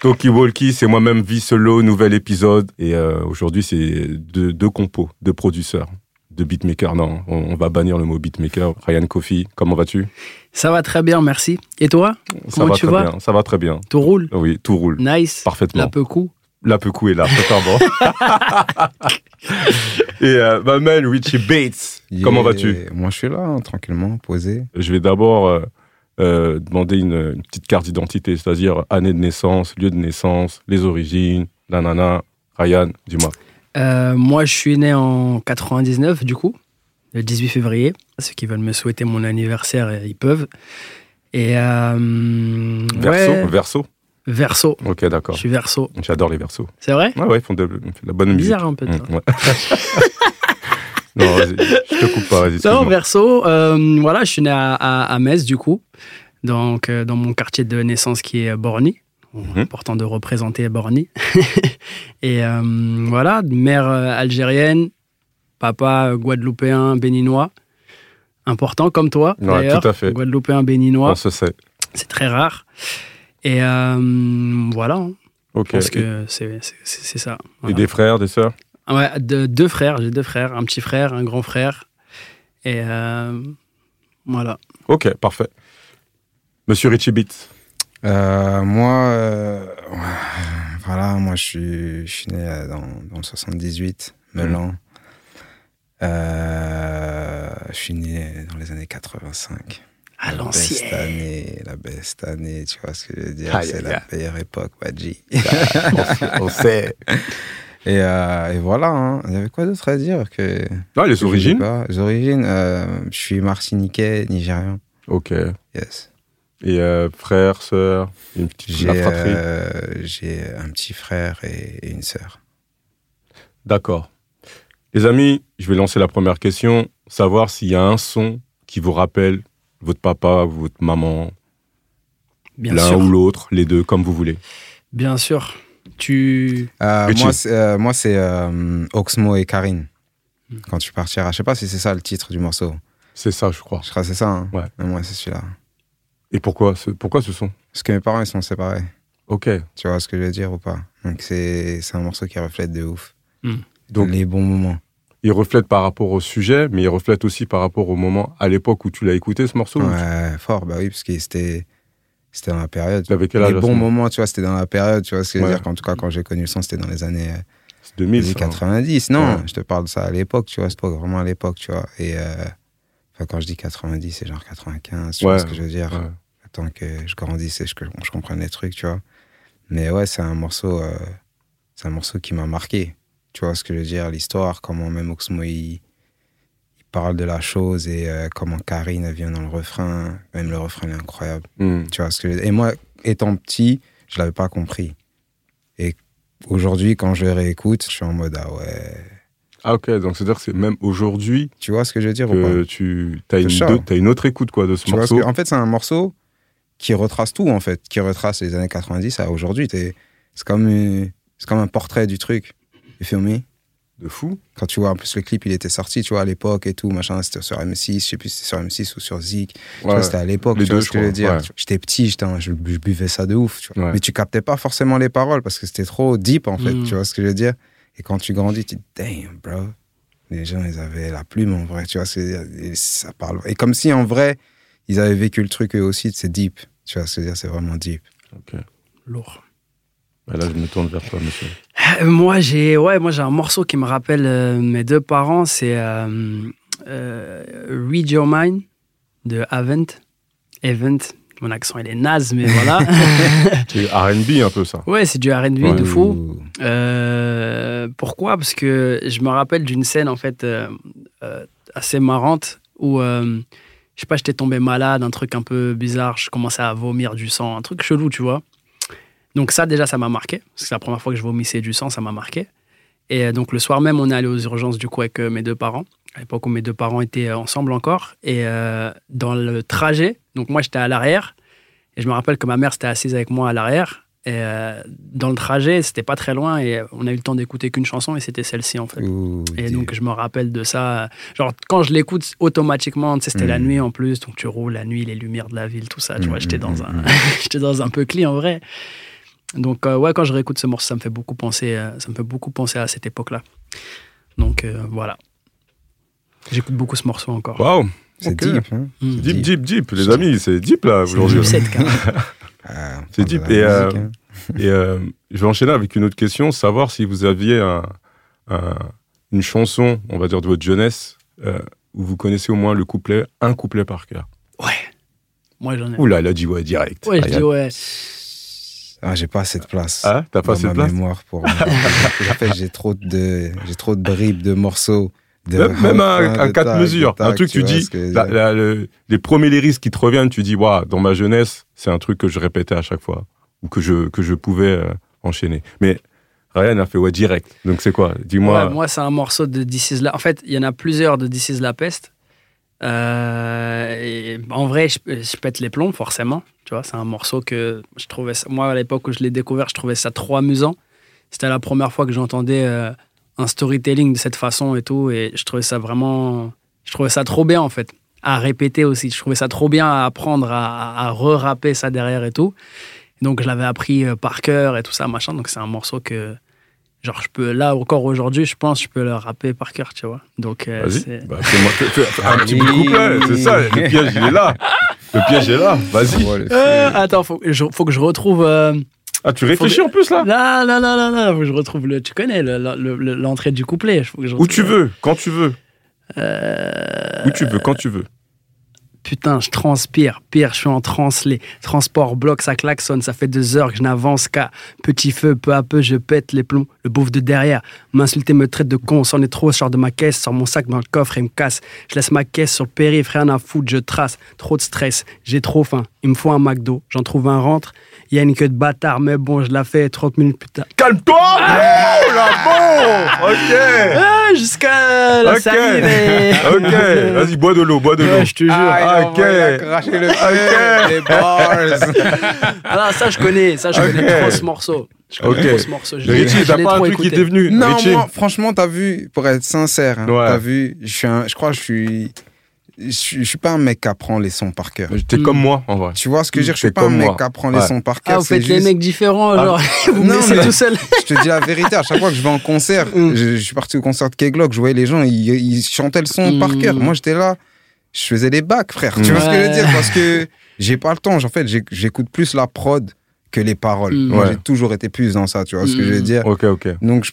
Talkie Walkie, c'est moi-même vie solo, nouvel épisode. Et aujourd'hui, c'est deux compos, deux producteurs, deux beatmakers. Non, on va bannir le mot beatmaker. Ryan Koffi, comment vas-tu ? Ça va très bien, merci. Et toi ? Comment tu vas ? Ça va très bien. Tout roule ? Oui, tout roule. Nice. Parfaitement. La Pecou est là, totalement. Et ma man, Richie Beats, comment vas-tu ? Moi, je suis là, hein, tranquillement, posé. Je vais d'abord demander une petite carte d'identité, c'est-à-dire année de naissance, lieu de naissance, les origines, nanana. Ryan, dis-moi. Moi, je suis né en 99, du coup, le 18 février. Ceux qui veulent me souhaiter mon anniversaire, ils peuvent. Et Verseau. Ok, d'accord. Je suis Verseau. J'adore les Verseaux. C'est vrai ? Ouais, ils font de la bonne musique. Bizarre un peu. Ouais. Non, je te coupe pas. Non, Verseau. Voilà, je suis né à Metz, du coup. Donc, dans mon quartier de naissance qui est Borny. Important de représenter Borny. Et voilà, mère algérienne, papa guadeloupéen, béninois. Important, comme toi, d'ailleurs. Ouais, tout à fait. Guadeloupéen, béninois. On se sait. C'est très rare. Et voilà. Okay. Je pense que c'est ça. Voilà. Et des frères, des sœurs ? Ouais, deux frères. J'ai deux frères. Un petit frère, un grand frère. Et voilà. Ok, parfait. Monsieur Richie Beats. Moi je suis né dans le 78, Melun. Je suis né dans les années 85. À l'ancienne. La best année, tu vois ce que je veux dire. La meilleure époque, Wadji. On sait. Et voilà, hein. Il y avait quoi d'autre à dire que... Ah, les origines. Les origines, je suis martiniquais, nigérien. Ok. Yes. Et frère, sœur, une petite fratrie. J'ai un petit frère et une sœur. D'accord. Les amis, je vais lancer la première question. Savoir s'il y a un son qui vous rappelle... Votre papa, votre maman, bien l'un sûr. Ou l'autre, les deux, comme vous voulez. Bien sûr. Moi, c'est Oxmo et Karine. Quand tu partiras. Je sais pas si c'est ça le titre du morceau. C'est ça, je crois. Je crois que c'est ça. Hein. Ouais. Mais moi, c'est celui-là. Et pourquoi ce son ? Parce que mes parents, ils sont séparés. Ok. Tu vois ce que je veux dire ou pas ? Donc, c'est un morceau qui reflète de ouf. Donc, les bons moments. Il reflète par rapport au sujet, mais il reflète aussi par rapport au moment, à l'époque où tu l'as écouté, ce morceau. Ouais, fort, bah oui, parce que c'était dans la période. Avec les bons moments, tu vois, c'était dans la période, tu vois ce que je veux dire. En tout cas, quand j'ai connu le son, c'était dans les années 2000, 90. Non, ouais. Je te parle de ça à l'époque, tu vois, c'est pas vraiment à l'époque, tu vois. Et quand je dis 90, c'est genre 95, tu vois ce que je veux dire. Ouais. Tant que je grandisse et que je comprenne les trucs, tu vois. Mais ouais, c'est un morceau qui m'a marqué. Tu vois ce que je veux dire, l'histoire, comment même Oxmo, il parle de la chose et comment Karine, elle vient dans le refrain. Même le refrain, il est incroyable. Tu vois ce que je veux dire. Et moi, étant petit, je ne l'avais pas compris. Et aujourd'hui, quand je le réécoute, je suis en mode, ah ouais... Ah ok, donc c'est-à-dire que c'est même aujourd'hui... Tu vois ce que je veux dire ou pas ? Tu as une autre écoute quoi, de ce morceau. En fait, c'est un morceau qui retrace tout, en fait. Qui retrace les années 90 à aujourd'hui. C'est comme un portrait du truc. You feel me? De fou. Quand tu vois, en plus, le clip, il était sorti, tu vois, à l'époque et tout, machin, c'était sur M6, je sais plus si c'était sur M6 ou sur Zik. Ouais, c'était à l'époque, les tu vois deux, ce que je veux dire. Ouais. J'étais petit, je buvais ça de ouf, tu vois. Ouais. Mais tu captais pas forcément les paroles parce que c'était trop deep, en fait, tu vois ce que je veux dire. Et quand tu grandis, tu te dis, damn, bro. Les gens, ils avaient la plume, en vrai, tu vois ce que je veux dire. Et ça parle. Et comme si, en vrai, ils avaient vécu le truc eux aussi, c'est deep. Tu vois ce que je veux dire, c'est vraiment deep. Ok. Lourd. Là, je me tourne vers toi, monsieur. Moi, j'ai un morceau qui me rappelle mes deux parents. C'est Read Your Mind de Avent. Mon accent, il est naze, mais voilà. C'est R&B un peu, ça. Ouais, c'est du R&B de fou. Pourquoi ? Parce que je me rappelle d'une scène, en fait, assez marrante où... je sais pas, j'étais tombé malade, un truc un peu bizarre. Je commençais à vomir du sang, un truc chelou, tu vois. Donc ça, déjà, ça m'a marqué. Parce que c'est la première fois que je vomissais du sang, ça m'a marqué. Et donc, le soir même, on est allé aux urgences, du coup, avec mes deux parents. À l'époque où mes deux parents étaient ensemble encore. Et dans le trajet, donc moi, j'étais à l'arrière. Et je me rappelle que ma mère s'était assise avec moi à l'arrière. Et dans le trajet, c'était pas très loin. Et on a eu le temps d'écouter qu'une chanson, et c'était celle-ci, en fait. Ooh, et Dieu. Donc, je me rappelle de ça. Genre, quand je l'écoute, automatiquement, tu sais, c'était la nuit, en plus. Donc, tu roules la nuit, les lumières de la ville, tout ça. Tu vois, j'étais dans un peu cli, en vrai. Donc ouais, quand je réécoute ce morceau, ça me fait beaucoup penser à cette époque-là. Donc voilà. J'écoute beaucoup ce morceau encore. Waouh, c'est okay. Deep, hein. Mmh. C'est deep, les amis, c'est deep là aujourd'hui. C'est deep, c'est deep. Et, hein. Je vais enchaîner avec une autre question, savoir si vous aviez une chanson, on va dire de votre jeunesse, où vous connaissez au moins un couplet par cœur. Ouais, moi j'en ai. Oula, elle a dit ouais direct. Ouais, je dis ouais. Ah, j'ai pas assez de place. Ah, t'as pas assez de place. Mémoire pour. En fait, j'ai trop de bribes de morceaux. Même à 4 mesures. Un truc, tu dis, les premiers lyrics qui te reviennent, tu dis, waouh, dans ma jeunesse, c'est un truc que je répétais à chaque fois, ou que je pouvais enchaîner. Mais Ryan a fait ouais direct. Donc c'est quoi ? Dis-moi. Ouais, moi, c'est un morceau de This is la. En fait, il y en a plusieurs de This is la peste. En vrai, je pète les plombs, forcément. Tu vois, c'est un morceau que je trouvais. Moi, à l'époque où je l'ai découvert, je trouvais ça trop amusant. C'était la première fois que j'entendais un storytelling de cette façon et tout. Et je trouvais ça vraiment. Je trouvais ça trop bien, en fait. À répéter aussi. Je trouvais ça trop bien à apprendre, à re-rapper ça derrière et tout. Donc, je l'avais appris par cœur et tout ça, machin. Donc, c'est un morceau que. Genre, je peux, là, encore aujourd'hui, je pense, je peux le rapper par cœur, tu vois. Donc, vas-y, bah, un petit peu couplet, c'est ça, le piège, il est là. Le piège est là, vas-y. Attends, faut que je retrouve... Ah, tu réfléchis en plus, là ? Non, faut que je retrouve le... Tu connais l'entrée du couplet. Faut que je retrouve... Où tu veux, quand tu veux. Où tu veux, quand tu veux. Putain, je transpire, pire, je suis en translé. Transport bloc, ça klaxonne, ça fait 2 heures que je n'avance qu'à petit feu, peu à peu, je pète les plombs, le bouffe de derrière. M'insulter, me traite de con, c'en est trop, je sors de ma caisse, sors mon sac dans le coffre et me casse. Je laisse ma caisse sur le périph', rien à foutre, je trace. Trop de stress, j'ai trop faim, il me faut un McDo, j'en trouve un rentre. Il y a une queue de bâtard, mais bon, je la fais 30 minutes plus tard. Calme-toi! Oh la bon! Ok! Jusqu'à la saline. Mais... Ok, vas-y, bois de l'eau. Ouais, je te jure. Ah, ok. Cracher le pied, les balls. Alors, ça, je connais trop ce morceau. Richie, t'as pas un truc qui est devenu. Non, moi, franchement, t'as vu, pour être sincère, hein, ouais. T'as vu, je crois que je suis. Je suis pas un mec qui apprend les sons par cœur. T'es comme moi, en vrai. Tu vois ce que je veux dire ? Je suis pas un mec qui apprend les sons par cœur. Ah, vous faites les mecs différents, genre, vous me laissez tout seul. Je te dis la vérité, à chaque fois que je vais en concert, je suis parti au concert de Keglock, je voyais les gens, ils chantaient le son par cœur. Moi, j'étais là, je faisais des bacs, frère. Tu vois ce que je veux dire ? Parce que j'ai pas le temps. En fait, j'écoute plus la prod que les paroles. Moi, j'ai toujours été plus dans ça, tu vois ce que je veux dire ? Ok. Donc,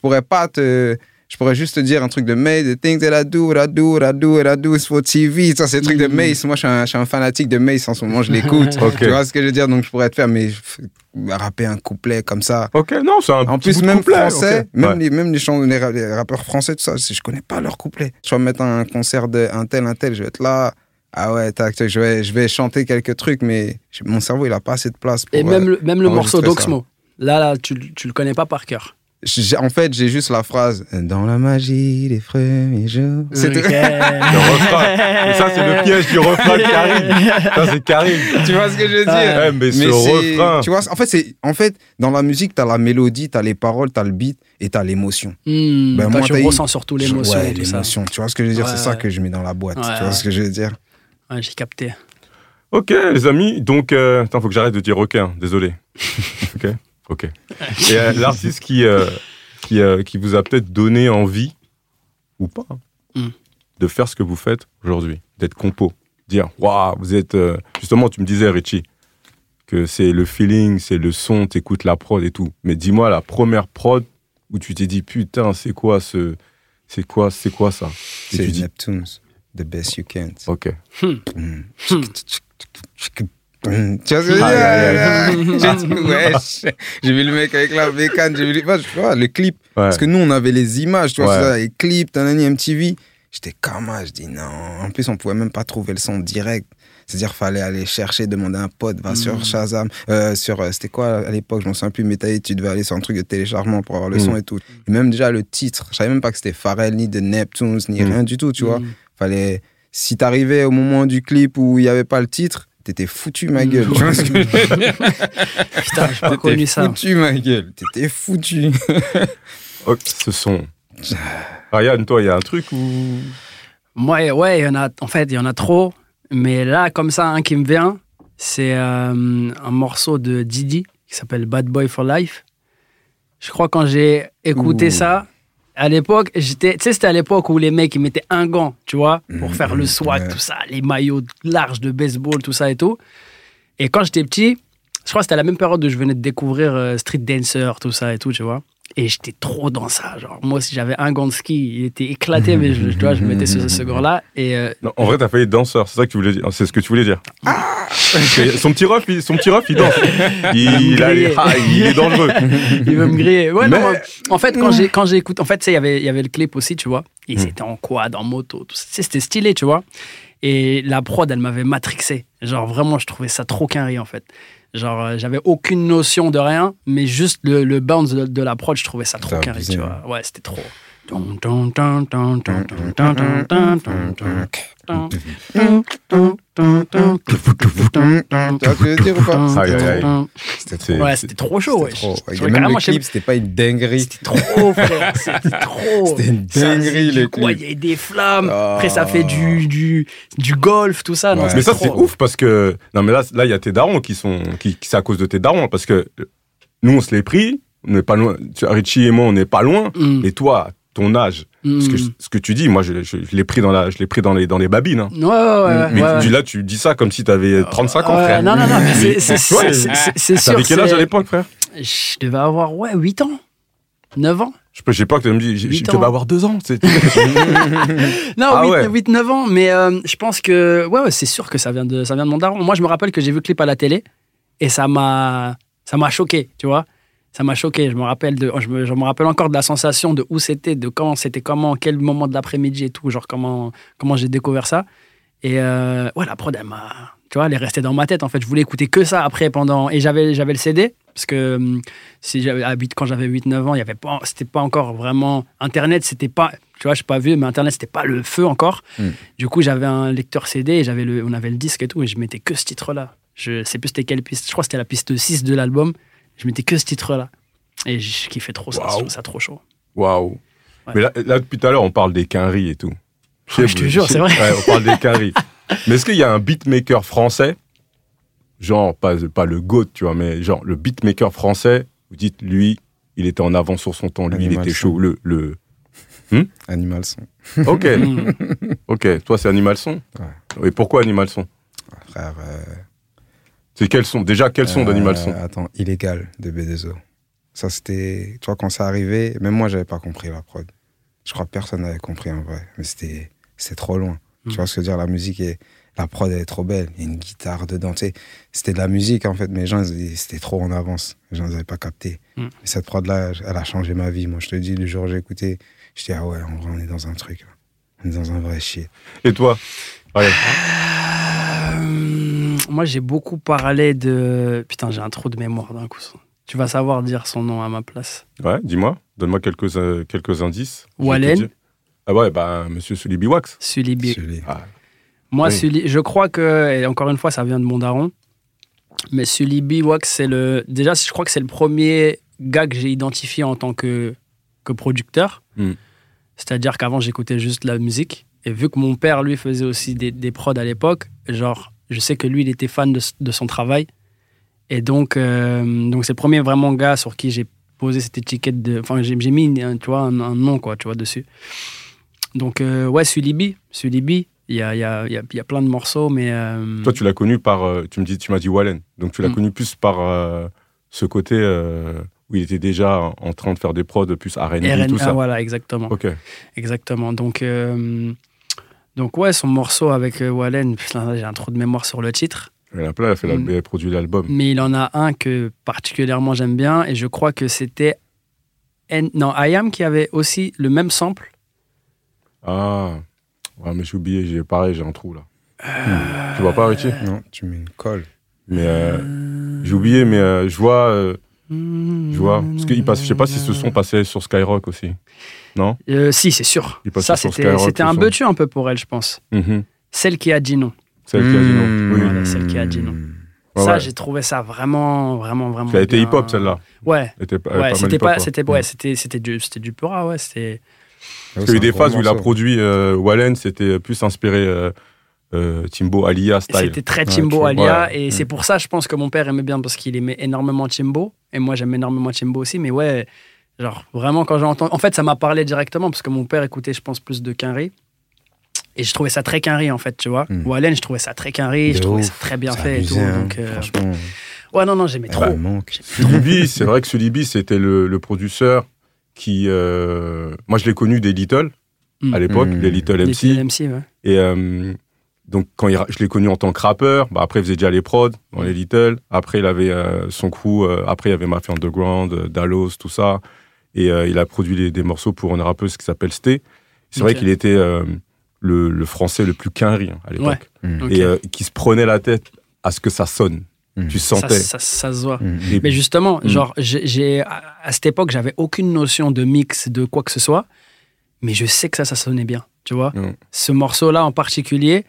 je pourrais juste te dire un truc de Mace, the things that I do, what I do, what I do, what I do is for TV. Ça, c'est le truc de Mace. Moi, je suis un fanatique de Mace. En ce moment, je l'écoute. Okay. Tu vois ce que je veux dire? Donc, je pourrais te faire, mais rapper un couplet comme ça. Ok, non, c'est un en petit plus, bout de couplet. En plus, okay. les rappeurs français, tout ça, je connais pas leur couplet. Je vais mettre un concert d'un tel, je vais être là. Ah ouais, je vais chanter quelques trucs, mais mon cerveau, il a pas assez de place pour. Et même le morceau d'Oxmo. Là, tu le connais pas par cœur. En fait, j'ai juste la phrase « Dans la magie des premiers jours ». C'est okay. Le refrain. Et ça, c'est le piège du refrain de Karine. Ça, c'est Karine. Tu vois ce que je veux dire ? Ouais, mais ce refrain... Tu vois, en fait, dans la musique, t'as la mélodie, t'as les paroles, t'as le beat et t'as l'émotion. Moi, tu ressens surtout l'émotion. Ouais, et tout l'émotion. Ça. Tu vois ce que je veux dire ? Ouais. C'est ça que je mets dans la boîte. Ouais. Tu vois ce que je veux dire ? Ouais, j'ai capté. Ok, les amis. Donc, attends, faut que j'arrête de dire « ok hein. ». Désolé. Ok. Ok. Et l'artiste qui vous a peut-être donné envie, ou pas, de faire ce que vous faites aujourd'hui, d'être compo, dire waouh, vous êtes. Justement, tu me disais, Richie, que c'est le feeling, c'est le son, t'écoutes la prod et tout. Mais dis-moi la première prod où tu t'es dit putain, c'est quoi ça ? Et c'est Neptunes, The Best You Can't. Ok. Tu vois ce que je veux dire? J'ai vu le mec avec la bécane, j'ai vu le clip. Ouais. Parce que nous, on avait les images, tu vois, ça, les clips, Tanani, MTV. J'étais comme ça, je dis non. En plus, on pouvait même pas trouver le son direct. C'est-à-dire, fallait aller chercher, demander à un pote, va sur Shazam, c'était quoi à l'époque, je m'en souviens plus, mais tu devais aller sur un truc de téléchargement pour avoir le son et tout. Et même déjà le titre, je savais même pas que c'était Pharrell, ni de Neptunes, ni rien du tout, tu vois. Fallait, si t'arrivais au moment du clip où il y avait pas le titre, t'étais foutu ma gueule. Tu vois ce que je veux dire ? Putain, j'ai pas connu ça. Foutu ma gueule, t'étais foutu. Oh, ce son. Ryan, toi, il y a un truc où... Moi, ouais, il y en a trop. Mais là, comme ça, un qui me vient, c'est un morceau de Didi qui s'appelle Bad Boy for Life. Je crois quand j'ai écouté ça, à l'époque, j'étais, tu sais, c'était à l'époque où les mecs ils mettaient un gant, tu vois, pour faire le swag, tout ça, les maillots larges de baseball, tout ça et tout. Et quand j'étais petit, je crois que c'était à la même période où je venais de découvrir Street Dancer, tout ça et tout, tu vois. Et j'étais trop dans ça, genre moi si j'avais un gant de ski, il était éclaté, mais tu vois, je mettais ce gant-là et non, en vrai t'as failli être danseur, c'est ça que tu voulais dire, c'est ce que tu voulais dire. Ah son petit ref, il danse, il est dangereux, il veut me griller. Ouais, mais... non, en fait quand j'ai écouté, en fait tu sais il y avait le clip aussi, tu vois, ils étaient en quad, en moto, tout ça, c'était stylé, tu vois. Et la prod, elle m'avait matrixé, genre vraiment je trouvais ça trop quinri en fait. Genre, j'avais aucune notion de rien, mais juste le bounce de la prod, je trouvais ça trop carré, tu vois. Ouais, c'était trop. C'était trop chaud, ouais. Même le clip, c'était pas une dinguerie. C'était trop, frère. C'était une dinguerie, les clips. Il y avait des flammes. Après, ça fait du golf, tout ça. Mais ça, c'est ouf parce que. Non, mais là, il y a tes darons qui sont. C'est à cause de tes darons parce que nous, on se les pris. On n'est pas loin. Richie et moi, on n'est pas loin. Et toi, ton âge, ce que tu dis, moi, je l'ai pris dans les babines. Hein. Ouais. Mais tu, là, tu dis ça comme si tu avais 35 ans, frère. Non, mais c'est sûr. T'avais quel âge à l'époque, frère ? Je devais avoir 8 ans, 9 ans. J'ai peur que tu me dises, je devais avoir 2 ans. Non, ah, 8-9 ans, mais je pense que c'est sûr que ça vient de mon daron. Moi, je me rappelle que j'ai vu le clip à la télé et ça m'a choqué, tu vois. Ça m'a choqué, je me rappelle encore de la sensation de où c'était, de quand c'était, comment, quel moment de l'après-midi et tout, genre comment j'ai découvert ça. Et la prod, elle m'a, tu vois, elle est restée dans ma tête en fait, je voulais écouter que ça après pendant, et j'avais le CD, parce que quand j'avais 8-9 ans, il y avait pas, c'était pas encore vraiment, Internet c'était pas, tu vois, je sais pas vu, mais Internet c'était pas le feu encore, du coup j'avais un lecteur CD, et on avait le disque et tout, et je mettais que ce titre-là, je sais plus c'était quelle piste, je crois que c'était la piste 6 de l'album. Je mettais que ce titre-là. Et je kiffais trop ça, je trouve ça trop chaud. Waouh! Ouais. Mais là, depuis tout à l'heure, on parle des quinries et tout. Je te jure, c'est vrai. Ouais, on parle des quinries. Mais est-ce qu'il y a un beatmaker français, genre, pas le GOAT, tu vois, mais genre, le beatmaker français, vous dites, lui, il était en avance sur son temps, lui, Animal il était chaud. Animal Son. Ok, toi, c'est Animal Son? Ouais. Et pourquoi Animal Son? Frère. C'est quels sont d'Animal Son? Attends, Illégal de B2O. Ça c'était, tu vois, quand ça arrivait, même moi j'avais pas compris la prod. Je crois que personne n'avait compris en vrai, mais c'était trop loin. Tu vois ce que je veux dire, la musique et la prod elle est trop belle, il y a une guitare dedans, tu sais, c'était de la musique en fait, mais les gens c'était trop en avance, les gens n'avaient pas capté. Mais cette prod là, elle a changé ma vie, moi je te dis, le jour où j'ai écouté, je dis ah ouais, en vrai on est dans un truc, là. On est dans un vrai shit. Et toi? Allez. Moi, j'ai beaucoup parlé de... Putain, j'ai un trou de mémoire d'un coup. Tu vas savoir dire son nom à ma place. Ouais, dis-moi. Donne-moi quelques indices. Wallen. Ah ouais, monsieur Sulibi Wax. Sulibi. Ah. Moi, oui. Je crois que... Et encore une fois, ça vient de mon daron. Mais Sulibi Wax, c'est le... Déjà, je crois que c'est le premier gars que j'ai identifié en tant que producteur. C'est-à-dire qu'avant, j'écoutais juste la musique. Et vu que mon père, lui, faisait aussi des prods à l'époque, genre... Je sais que lui, il était fan de son travail. Et donc c'est le premier vraiment gars sur qui j'ai posé cette étiquette de... Enfin, j'ai mis, tu vois, un nom, quoi, tu vois, dessus. Donc, Sulibi. Il y a plein de morceaux, mais... Toi, tu l'as connu par... tu m'as dit Wallen. Donc, tu l'as connu plus par ce côté où il était déjà en train de faire des prods, plus R&B et tout ça. Voilà, exactement. OK. Exactement. Donc ouais, son morceau avec Wallen, putain, j'ai un trou de mémoire sur le titre. Il a plein, il a produit l'album. Mais il en a un que particulièrement j'aime bien, et je crois que c'était... I Am qui avait aussi le même sample. Ah, ouais, mais j'ai oublié, pareil, j'ai un trou là. Tu vois pas, Richie? Non, tu mets une colle. Mais j'ai oublié, mais je vois... Je vois. Parce que je sais pas si ce son passait sur Skyrock aussi. Non? Si, c'est sûr. Ça, c'était un bœuf un peu pour elle, je pense. Celle qui a dit non. Oui. Voilà, celle qui a dit non. Ouais. J'ai trouvé ça vraiment. Elle était hip-hop, celle-là. Ouais. C'était du pura, ouais. Parce qu'il y a eu des phases où il a produit Wallen, c'était plus inspiré Timbo, Aliyah style. C'était très Timbo, Aliyah, ouais. Et c'est pour ça, je pense que mon père aimait bien, parce qu'il aimait énormément Timbo, et moi j'aime énormément Timbo aussi, mais ouais, genre vraiment quand j'ai entendu... En fait, ça m'a parlé directement, parce que mon père écoutait, je pense, plus de Quinry, et je trouvais ça très Quinry, en fait, tu vois. Wallen, je trouvais ça très Quinry, je trouvais ça très bien fait abusé, et tout, hein, donc... Franchement... Ouais, non, j'aimais trop. Sulibi, c'est vrai que Sulibi, c'était le producteur qui... Moi, je l'ai connu des Little, à l'époque, les Little MC. Les Little MC, ouais. Et... donc, quand je l'ai connu en tant que rappeur, bah après, il faisait déjà les prods dans les Little. Après, il avait son crew. Après, il y avait Mafia Underground, Dallos, tout ça. Et il a produit des morceaux pour une rappeuse qui s'appelle Sté. C'est vrai qu'il était le français le plus Quinry, hein, à l'époque. Ouais. Et qui se prenait la tête à ce que ça sonne. Tu sentais. Ça se voit. Mais justement, genre, à cette époque, j'avais aucune notion de mix, de quoi que ce soit. Mais je sais que ça sonnait bien. Tu vois, ce morceau-là en particulier...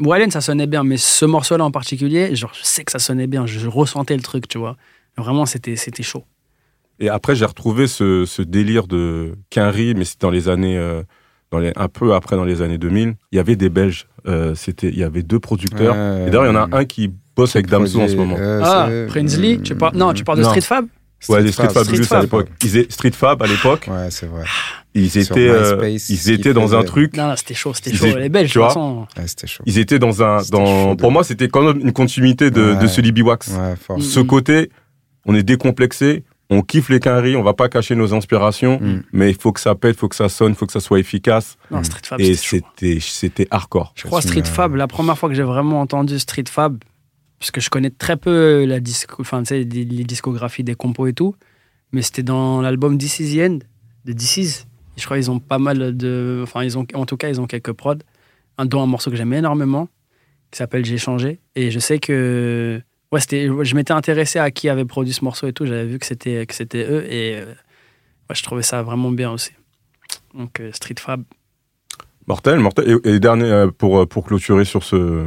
Wallen, ça sonnait bien, mais ce morceau-là en particulier, genre, je sais que ça sonnait bien, je ressentais le truc, tu vois. Vraiment, c'était chaud. Et après, j'ai retrouvé ce délire de Quinry, mais c'était dans les années... un peu après, dans les années 2000, il y avait des Belges. Il y avait deux producteurs. Et d'ailleurs, il y en a un qui bosse avec Damso en ce moment. Prinsley, tu parles... Non, tu parles de Street Fab ? Ouais, les Street Fab à l'époque. Street Fab à l'époque. Ouais, c'est vrai. Ils étaient dans un truc. Non, c'était chaud. Les Belges, tu vois. C'était chaud. Ils étaient dans un. Pour moi, c'était quand même une continuité de Sulibi Wax. Ouais, fort. Ce côté, on est décomplexé, on kiffe les Quinry, on va pas cacher nos inspirations, mais il faut que ça pète, il faut que ça sonne, il faut que ça soit efficace. Non, Street Fab. Et c'était hardcore. Je crois Street Fab, la première fois que j'ai vraiment entendu Street Fab. Parce que je connais très peu les discographies des compos et tout, mais c'était dans l'album This is la de This is. Je crois qu'ils ont pas mal de... Enfin, ils ont quelques prods, dont un morceau que j'aimais énormément, qui s'appelle J'ai changé. Et je sais que... Ouais, je m'étais intéressé à qui avait produit ce morceau et tout, j'avais vu que c'était eux, et je trouvais ça vraiment bien aussi. Donc, Street Fab. Mortel. Et dernier, pour clôturer sur ce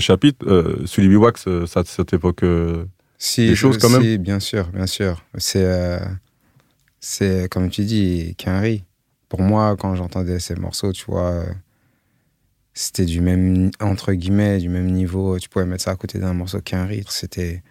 chapitre, Sulibi Wax, ça cette époque, des choses quand même. Si, bien sûr. C'est comme tu dis, Quinry. Pour moi, quand j'entendais ces morceaux, tu vois, c'était du même, entre guillemets, du même niveau. Tu pouvais mettre ça à côté d'un morceau Quinry. C'était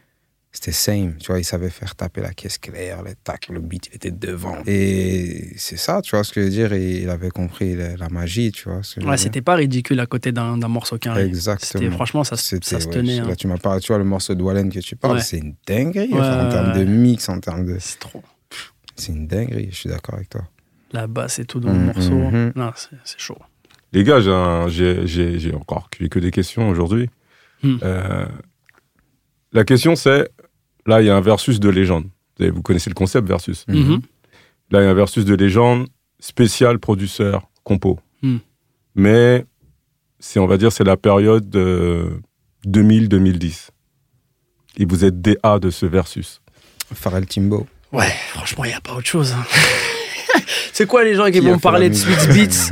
same. Tu vois, il savait faire taper la caisse claire, les tacs, le beat, il était devant. Et c'est ça, tu vois ce que je veux dire. Il avait compris la magie, tu vois. C'était pas ridicule à côté d'un morceau Quinry. Exactement. Franchement, ça se tenait. Là, tu m'as parlé, tu vois, le morceau de Wallen que tu parles, c'est une dinguerie. En termes de mix, en termes de. C'est trop. C'est une dinguerie, je suis d'accord avec toi. La basse et tout dans le morceau. Non, c'est chaud. Les gars, j'ai encore que des questions aujourd'hui. La question, c'est... Là, il y a un versus de légende. Vous connaissez le concept versus. Là, il y a un versus de légende spécial producteur compo. Mais c'est, on va dire, c'est la période 2000-2010. Et vous êtes DA de ce versus. Pharrell Timbo. Ouais, franchement, il n'y a pas autre chose. Hein. C'est quoi les gens qui vont me parler de Swizz Beatz?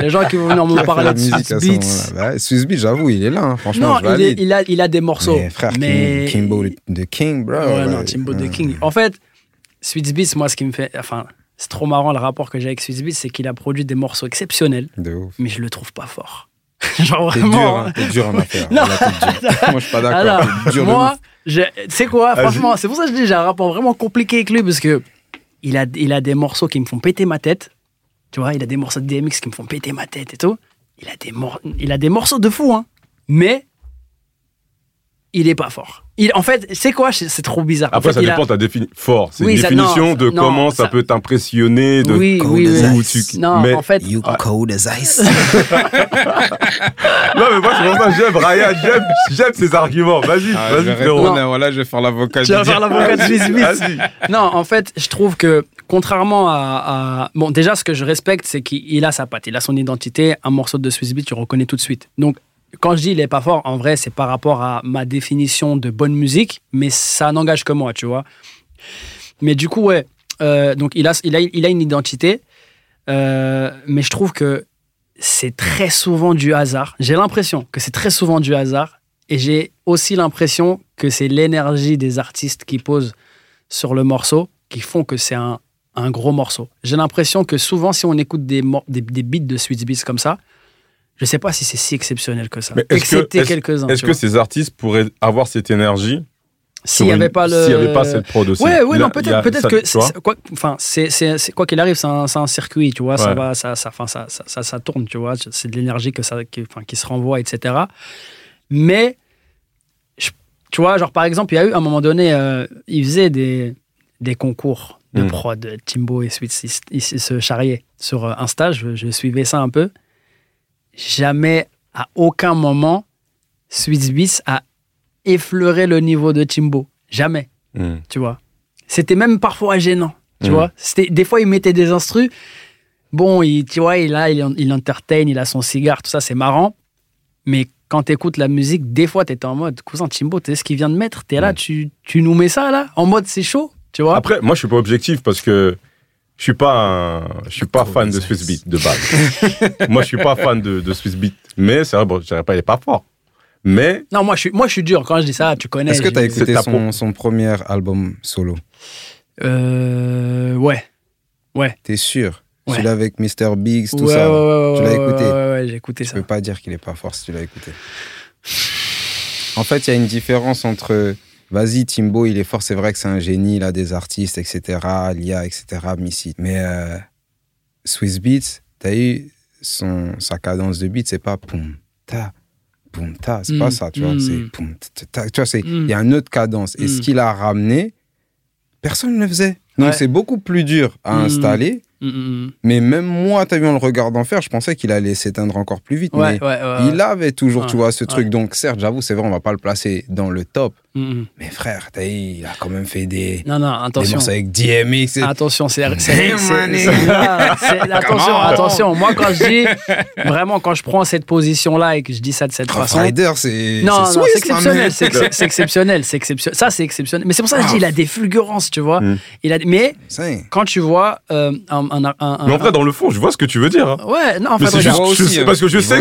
Les gens qui vont venir me parler de Swizz Beatz. Swizz Beatz, j'avoue, il est là, hein. Franchement. Non, il a des morceaux. Mais frère, Timbo the King, bro. Ouais, non, Timbo the King. En fait, Swizz Beatz, moi, ce qui me fait... Enfin, c'est trop marrant le rapport que j'ai avec Swizz Beatz, c'est qu'il a produit des morceaux exceptionnels. De ouf. Mais je le trouve pas fort. Genre vraiment. T'es dur en affaire. Non. Moi, je suis pas d'accord. Alors, moi, tu sais quoi, franchement, c'est pour ça que je dis, j'ai un rapport vraiment compliqué avec lui, parce que il a des morceaux qui me font péter ma tête. Tu vois, il a des morceaux de DMX qui me font péter ma tête et tout. Il a des morceaux de fou, hein. Mais il est pas fort. En fait, c'est quoi? C'est trop bizarre. Après, en fait, ça dépend de ta définition. Fort, c'est une définition comment ça peut t'impressionner. De en fait... You cold as ice. Non, mais moi, c'est vraiment ça. J'aime Ryan, j'aime ses arguments. Vas-y, frérot. Voilà, je vais faire l'avocat de J. Non, en fait, je trouve que, contrairement à... Bon, déjà, ce que je respecte, c'est qu'il a sa patte, il a son identité. Un morceau de Swizz Beatz, tu le reconnais tout de suite. Donc, quand je dis il est pas fort, en vrai, c'est par rapport à ma définition de bonne musique, mais ça n'engage que moi, tu vois. Mais du coup, ouais, donc il a une identité, mais je trouve que c'est très souvent du hasard. J'ai l'impression que c'est très souvent du hasard, et j'ai aussi l'impression que c'est l'énergie des artistes qui posent sur le morceau qui font que c'est un gros morceau. J'ai l'impression que souvent, si on écoute des beats de Swizz Beatz comme ça, Je sais pas si c'est si exceptionnel que ça. Excepté quelques-uns. Est-ce que ces artistes pourraient avoir cette énergie s'il n'y avait pas le... S'il n'y avait pas cette prod aussi. Ouais, ouais, non, peut-être que... Enfin, quoi qu'il arrive, c'est un circuit, tu vois. Ouais. Ça tourne, tu vois. C'est de l'énergie qui se renvoie, etc. Mais, tu vois, genre, par exemple, il y a eu, à un moment donné, ils faisaient des concours de prod. Timbo et Swizz, ils se charriaient sur Insta. Je suivais ça un peu. Jamais, à aucun moment, Swizz Beatz a effleurer le niveau de Timbo. Jamais. Tu vois. C'était même parfois gênant. Tu vois. Des fois, il mettait des instrus. Bon, tu vois, il entertain, il a son cigare, tout ça, c'est marrant. Mais quand t'écoutes la musique, des fois, t'étais en mode, cousin Timbo, tu sais ce qu'il vient de mettre. T'es là, tu nous mets ça, là, en mode, c'est chaud. Tu vois. Après, moi, je suis pas objectif parce que je suis pas fan de Swizz Beatz, de base. Moi, je suis pas fan de Swizz Beatz. Mais c'est vrai, bon, je dirais pas, il est pas fort. Mais non, moi je suis dur quand je dis ça, tu connais. Est-ce que tu as écouté son premier album solo? Ouais. T'es sûr? Ouais. Celui avec Mr. Biggs, tout ça. Tu l'as écouté? Ouais, j'ai écouté ça. Tu peux pas dire qu'il est pas fort si tu l'as écouté. En fait, il y a une différence entre vas-y, Timbo, il est fort, c'est vrai que c'est un génie, il a des artistes, etc., Aliyah, etc., Missy. Mais Swizz Beatz, t'as eu sa cadence de beat, c'est pas poum, ta. C'est pas ça, tu vois. C'est boum, ta, tu vois, il y a une autre cadence. Et ce qu'il a ramené, personne ne le faisait. Donc c'est beaucoup plus dur à installer. Mais même moi, t'as vu, en le regardant faire, je pensais qu'il allait s'éteindre encore plus vite. Mais il avait toujours, tu vois, ce truc. Donc certes, j'avoue, c'est vrai, on va pas le placer dans le top. Mais frère, t'as vu, il a quand même fait des morceaux avec DMX. Attention, attention. Moi, quand je dis vraiment, quand je prends cette position-là et que je dis ça de cette façon, Rider, c'est exceptionnel, ça c'est exceptionnel. Mais c'est pour ça que je dis, il a des fulgurances, tu vois. Mais quand tu vois mais en vrai, dans le fond, je vois ce que tu veux dire. Hein. Ouais, non, en fait, parce que je sais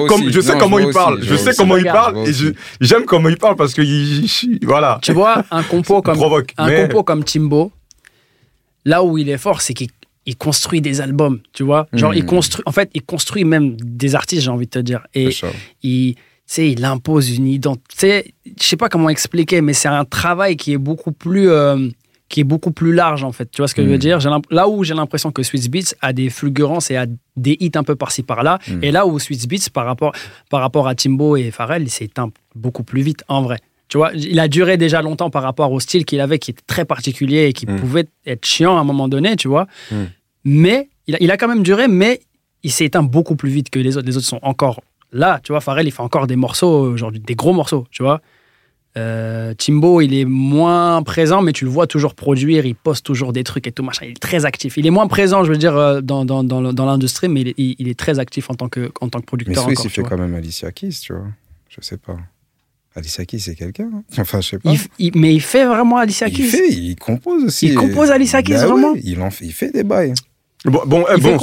comment il parle. Je sais comment il parle et j'aime comment il parle parce que voilà. Tu vois, un compo comme Timbo, là où il est fort, c'est qu'il construit des albums, tu vois. Genre, il construit même des artistes, j'ai envie de te dire. Et il impose une identité. Je sais pas comment expliquer, mais c'est un travail qui est beaucoup plus... large, en fait. Tu vois ce que je veux dire? Là où j'ai l'impression que Swizz Beatz a des fulgurances et a des hits un peu par-ci, par-là, et là où Swizz Beatz, par rapport à Timbo et Pharrell, il s'éteint beaucoup plus vite, en vrai. Tu vois, il a duré déjà longtemps par rapport au style qu'il avait, qui était très particulier et qui pouvait être chiant à un moment donné, tu vois. Mais, il a quand même duré, mais il s'est éteint beaucoup plus vite que les autres. Les autres sont encore là, tu vois. Pharrell, il fait encore des morceaux, genre des gros morceaux, tu vois. Timbo, il est moins présent, mais tu le vois toujours produire, il poste toujours des trucs et tout machin, il est très actif. Il est moins présent, je veux dire, dans l'industrie, mais il est très actif en tant que producteur. Mais Swizz, il fait quand même Alicia Keys, tu vois. Je sais pas. Alicia Keys, c'est quelqu'un. Hein, enfin, je sais pas. Mais il fait vraiment Alicia Keys. Il compose aussi. Il compose Alicia Keys, vraiment. Ouais, il fait des bails.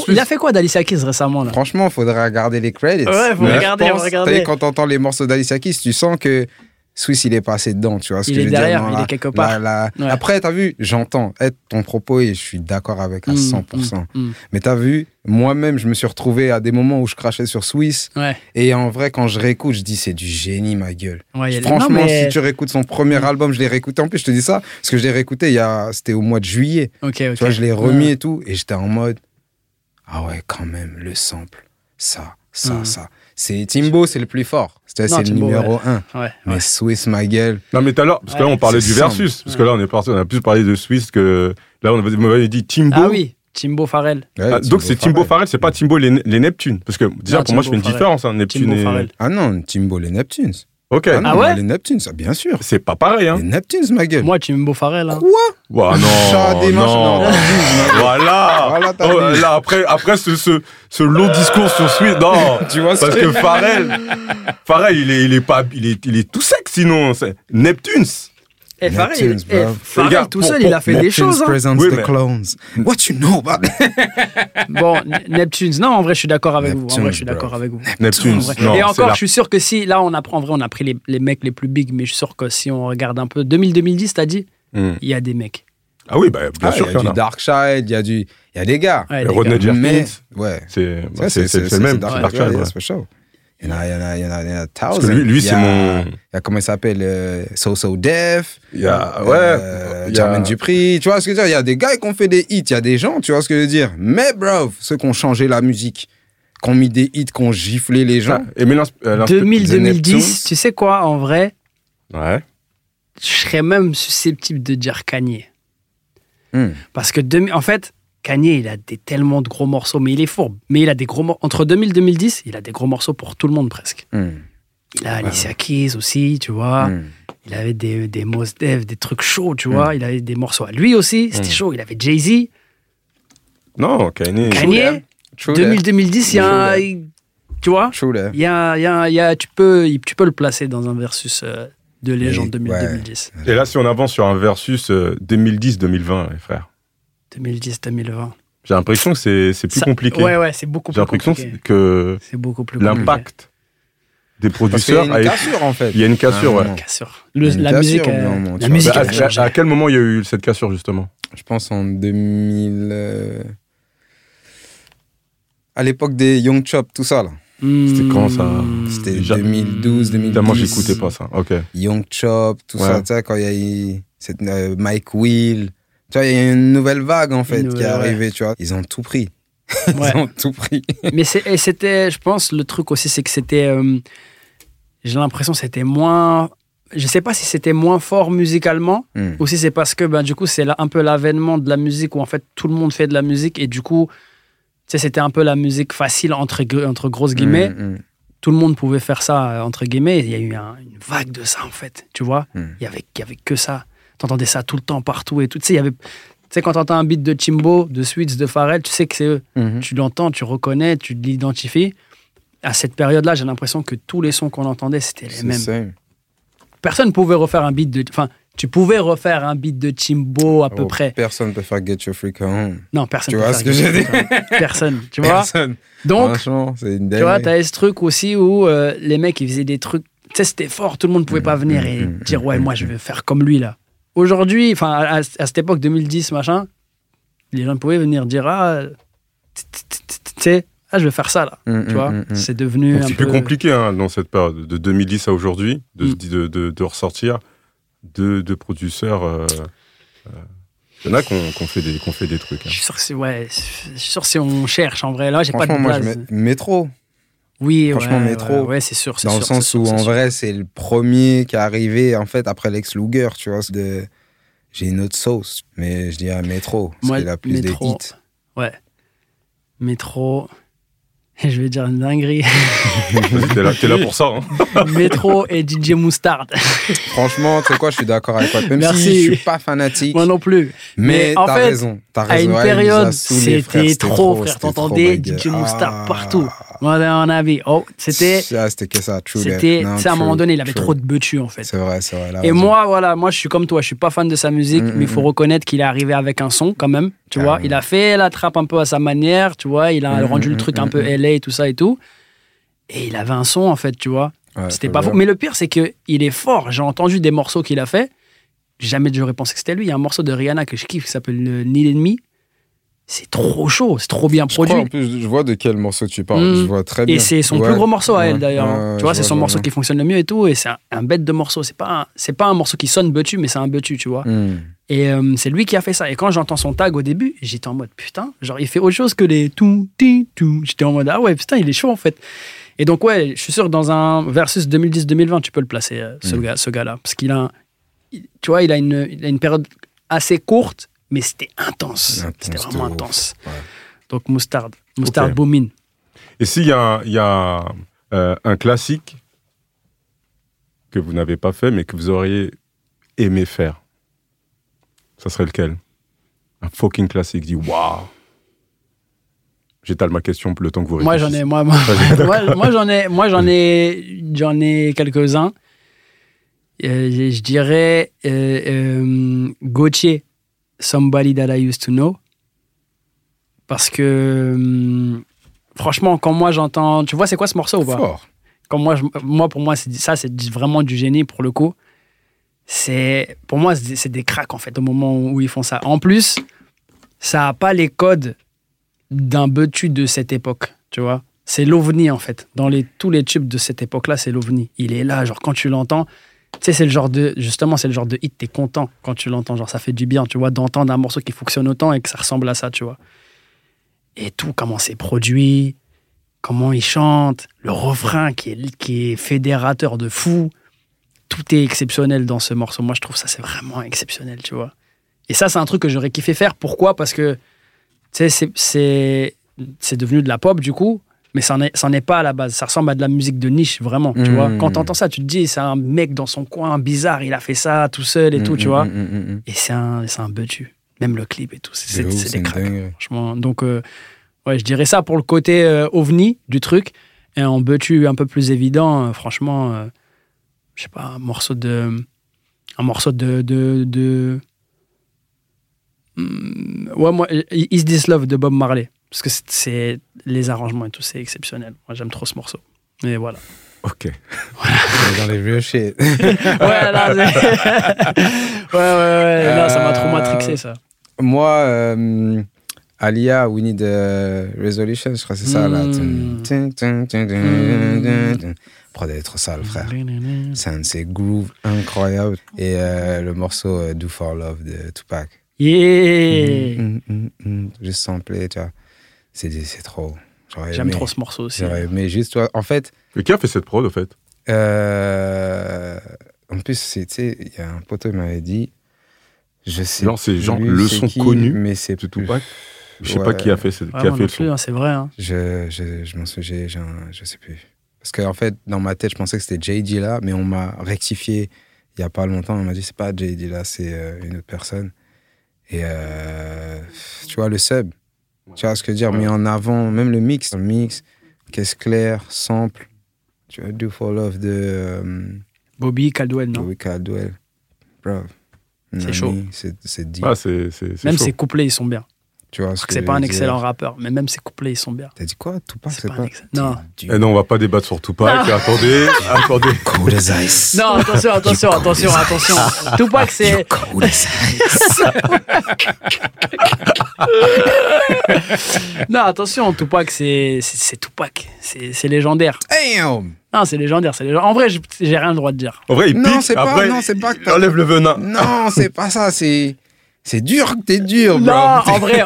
Il a fait quoi d'Alicia Keys récemment là? Franchement, il faudrait regarder les credits. Ouais, faut regarder. Quand t'entends les morceaux d'Alicia Keys, tu sens que Swizz, il est passé dedans, tu vois ce que je veux dire. Il est derrière, il est quelque part. Ouais. Après, t'as vu, j'entends ton propos et je suis d'accord avec à 100%. Mais t'as vu, moi-même, je me suis retrouvé à des moments où je crachais sur Swizz. Ouais. Et en vrai, quand je réécoute, je dis, c'est du génie, ma gueule. Ouais, franchement, si tu réécoutes son premier album, je l'ai réécouté. En plus, je te dis ça, parce que je l'ai réécouté, c'était au mois de juillet. Okay. Tu vois, je l'ai remis et tout. Et j'étais en mode, ah ouais, quand même, le sample, ça. C'est Timbo, c'est le plus fort. C'est Timbo, le numéro 1. Ouais. Mais Swizz, ma gueule. Non, mais tout à l'heure, parce que là, on parlait du versus. Parce que là, on a plus parlé de Swizz que. Là, on m'avait dit Timbo. Ah oui, Timbo Pharrell. Ouais, ah, donc, c'est Timbo Pharrell, c'est pas Timbo les Neptunes. Parce que déjà, non, pour moi, je fais une différence. Hein, Neptune et... Ah non, Timbo les Neptunes. Ok. Ah ouais les Neptunes, ça, bien sûr. C'est pas pareil, hein. Les Neptunes, ma gueule. Moi, Timbo Pharrell, hein. Quoi? Ouah, non. Voilà. Là, après ce long discours sur Swizz, non. Tu vois, parce que Pharrell, il est tout sec, sinon. C'est Neptunes. Et Pharrell tout seul, il a fait des choses. Neptunes presents the clones. What you know about it? Bon, Neptunes, non, en vrai, je suis d'accord avec vous. Neptunes, non. Et encore, je suis sûr que si, là, on a pris les mecs les plus big, mais je suis sûr que si on regarde un peu, 2000-2010, t'as dit, il y a des mecs. Ah oui, bah, bien sûr qu'il y en a. Il y a du Darkseid, il y a des gars. Rodney Jerkins, c'est le même. Darkseid, c'est Special. Il y en a thousands. Parce que lui c'est mon... Il y a, comment il s'appelle, So Def. Il y a, ouais. Jermaine Dupri. Tu vois ce que je veux dire? Il y a des gars qui ont fait des hits. Il y a des gens, tu vois ce que je veux dire? Mais, bro, ceux qui ont changé la musique, qui ont mis des hits, qui ont giflé les gens. Et maintenant, 2000-2010, tu sais quoi, en vrai? Ouais. Je serais même susceptible de dire Kanye. Parce que, en fait... Kanye, il a tellement de gros morceaux, mais il est fourbe. Mais il a des gros morceaux. Entre 2000 et 2010, il a des gros morceaux pour tout le monde presque. Il a Alicia Keys aussi, tu vois. Il avait des Mos Def, des trucs chauds, tu vois. Il avait des morceaux à lui aussi, c'était chaud. Il avait Jay-Z. Non, Kanye, 2000-2010, il y a... Tu vois, tu peux le placer dans un versus... de légende 2000-2010. Et là, si on avance sur un versus 2010-2020, les frères. 2010-2020. J'ai l'impression que c'est plus compliqué. Ouais, c'est beaucoup plus compliqué. J'ai l'impression que l'impact des producteurs... Il y a une cassure, en fait. Il y a une cassure, ouais. La musique a changé. À quel moment il y a eu cette cassure, justement? Je pense en 2000... À l'époque des Young Chop, tout ça, là. C'était quand, ça? C'était 2012, 2010. Moi, j'écoutais pas ça. OK. Young Chop, tout ça, tu sais, quand il y a eu... Mike Will... Tu vois, il y a une nouvelle vague, en fait, qui est arrivée, tu vois. Ils ont tout pris. Ils ont tout pris. Mais c'était, je pense, le truc aussi, c'est que c'était... j'ai l'impression que c'était moins... Je sais pas si c'était moins fort musicalement, ou si c'est parce que, du coup, c'est un peu l'avènement de la musique où, en fait, tout le monde fait de la musique. Et du coup, tu sais, c'était un peu la musique facile, entre grosses guillemets. Tout le monde pouvait faire ça, entre guillemets. Il y a eu une vague de ça, en fait, tu vois. Il y avait que ça. T'entendais ça tout le temps, partout et tout. Tu sais, quand t'entends un beat de Timbo, de Swizz, de Pharrell, tu sais que c'est eux. Tu l'entends, tu reconnais, tu l'identifies. À cette période-là, j'ai l'impression que tous les sons qu'on entendait, c'était les mêmes. Personne ne pouvait refaire un beat de... Enfin, tu pouvais refaire un beat de Timbo à peu près. Personne ne peut faire Get Your Freak On. Non, personne ne peut faire. Tu vois ce que j'ai dit? Personne, tu vois. Donc, c'est une tu vois, t'avais ce truc aussi où les mecs, ils faisaient des trucs... Tu sais, c'était fort, tout le monde ne pouvait pas venir et dire « Ouais, moi, je vais faire comme lui, là ». Aujourd'hui, enfin à cette époque 2010 machin, les gens pouvaient venir dire je vais faire ça là, tu vois. C'est devenu un petit peu plus compliqué hein, dans cette période de 2010 à aujourd'hui de ressortir de producteurs. Il y en a qu'on fait des trucs. Hein. Je suis sûr que si on cherche en vrai là, j'ai pas de place. Moi, Métro. Oui, franchement, Métro. Ouais, c'est sûr. Dans le sens où, en vrai, c'est le premier qui est arrivé, en fait, après Lex Luger, tu vois. J'ai une autre sauce, mais je dis à Métro, parce qu'il a plus des hits. Ouais. Métro. Je vais dire une dinguerie. T'es là pour ça. Hein. Métro et DJ Mustard. Franchement, tu sais quoi, je suis d'accord avec toi. Même si je suis pas fanatique. Moi non plus. Mais en fait, t'as raison. À une période, c'était trop, frère. T'entendais DJ Mustard partout. On avait... c'était que ça, true. C'était, à un moment donné, il avait trop de beutu, en fait. C'est vrai. Et moi, je suis comme toi, je suis pas fan de sa musique, mais il faut reconnaître qu'il est arrivé avec un son, quand même. Tu vois, il a fait la trappe un peu à sa manière, tu vois, il a rendu le truc un peu LA et tout ça et tout. Et il avait un son, en fait, tu vois. Ouais, c'était pas faux. Mais le pire, c'est qu'il est fort. J'ai entendu des morceaux qu'il a fait. Jamais j'aurais pensé que c'était lui. Il y a un morceau de Rihanna que je kiffe qui s'appelle Need and Me. C'est trop chaud, c'est trop bien produit. En plus, je vois de quel morceau tu parles, je vois très bien. Et c'est son plus gros morceau à elle d'ailleurs. Tu vois, c'est son morceau qui fonctionne le mieux et tout. Et c'est un bête de morceau. C'est pas un morceau qui sonne buttu, mais c'est un buttu, tu vois. Et c'est lui qui a fait ça. Et quand j'entends son tag au début, j'étais en mode putain, genre il fait autre chose que les tout, ti, tout. J'étais en mode ah ouais, putain, il est chaud en fait. Et donc, ouais, je suis sûr que dans un versus 2010-2020, tu peux le placer, ce gars-là. Parce qu'il a, tu vois, il a une période assez courte. Mais c'était intense. C'était vraiment intense. Ouais. Donc, Mustard okay. Boomin. Et s'il y a, un classique que vous n'avez pas fait, mais que vous auriez aimé faire, ça serait lequel? Un fucking classique. Dit waouh. J'étale ma question le temps que vous réfléchissez. Moi, j'en ai quelques-uns. Je dirais Gauthier. Somebody That I Used To Know, parce que franchement quand moi j'entends, tu vois c'est quoi ce morceau ou pas? Fort. Quand moi pour moi c'est vraiment du génie pour le coup. C'est pour moi c'est des cracks en fait au moment où ils font ça. En plus ça a pas les codes d'un beutu de cette époque, tu vois. C'est l'ovni, en fait. Dans tous les tubes de cette époque-là, c'est l'ovni. Il est là, genre, quand tu l'entends, tu sais, c'est le genre de... Justement, c'est le genre de hit, t'es content quand tu l'entends. Genre, ça fait du bien, tu vois, d'entendre un morceau qui fonctionne autant et que ça ressemble à ça, tu vois. Et tout, comment c'est produit, comment il chante, le refrain qui est fédérateur de fou. Tout est exceptionnel dans ce morceau. Moi, je trouve ça, c'est vraiment exceptionnel, tu vois. Et ça, c'est un truc que j'aurais kiffé faire. Pourquoi ? Parce que, tu sais, c'est devenu de la pop, du coup, mais ça n'en est pas à la base. Ça ressemble à de la musique de niche, vraiment, tu vois. Quand t'entends ça, tu te dis, c'est un mec dans son coin, bizarre, il a fait ça tout seul et tout, tu vois. Et c'est un beutu. Même le clip et tout, c'est des cracks, franchement. Donc, ouais, je dirais ça pour le côté ovni du truc. Et en beutu un peu plus évident, franchement... je sais pas, un morceau de ouais, moi, Is This Love de Bob Marley, parce que c'est les arrangements et tout, c'est exceptionnel. Moi, j'aime trop ce morceau. Et voilà. Ok. Voilà. Dans les vieux shit. Ouais, là, ouais. Là, ça m'a trop matrixé, ça. Moi, Aliyah, We Need a Resolution, je crois que c'est ça, là. Prod est trop sale, frère. C'est un de ces grooves incroyables. Et le morceau Do For Love de Tupac. Yeah! Juste samplé, tu vois. C'est trop. J'aime trop ce morceau aussi. Mais juste, toi, en fait. Mais qui a fait cette prod, en fait? En plus, tu sais, il y a un poteau qui m'avait dit. Je sais. Non, c'est genre le son connu. Mais c'est Tupac. Je sais pas qui a fait cette prod. C'est vrai. Hein. Je m'en souviens, je sais plus. Parce qu'en fait, dans ma tête, je pensais que c'était J Dilla, mais on m'a rectifié il n'y a pas longtemps. On m'a dit, c'est pas J Dilla, c'est une autre personne. Et tu vois, le sub, tu vois ce que je veux dire, mais en avant, même le mix, caisse claire, sample, tu vois, Do For Love de... Bobby Caldwell, non? Bobby Caldwell. Bro. C'est chaud. C'est deep. Ah, c'est même chaud. Ses couplets, ils sont bien. Tu vois, c'est pas un excellent rappeur, mais même ses couplets, ils sont bien. T'as dit quoi, Tupac? C'est pas un excellent. Non. Eh non, on va pas débattre sur Tupac. Attendez. Cool as ice. Non, attention. Tupac, c'est. Cool as ice. Non, attention, Tupac, c'est Tupac. C'est légendaire. Damn! Non, c'est légendaire. En vrai, j'ai rien le droit de dire. En vrai, il pique. Non, c'est pas. Enlève le venin. Non, c'est pas ça, c'est. C'est dur, t'es dur, bro. Non, en vrai.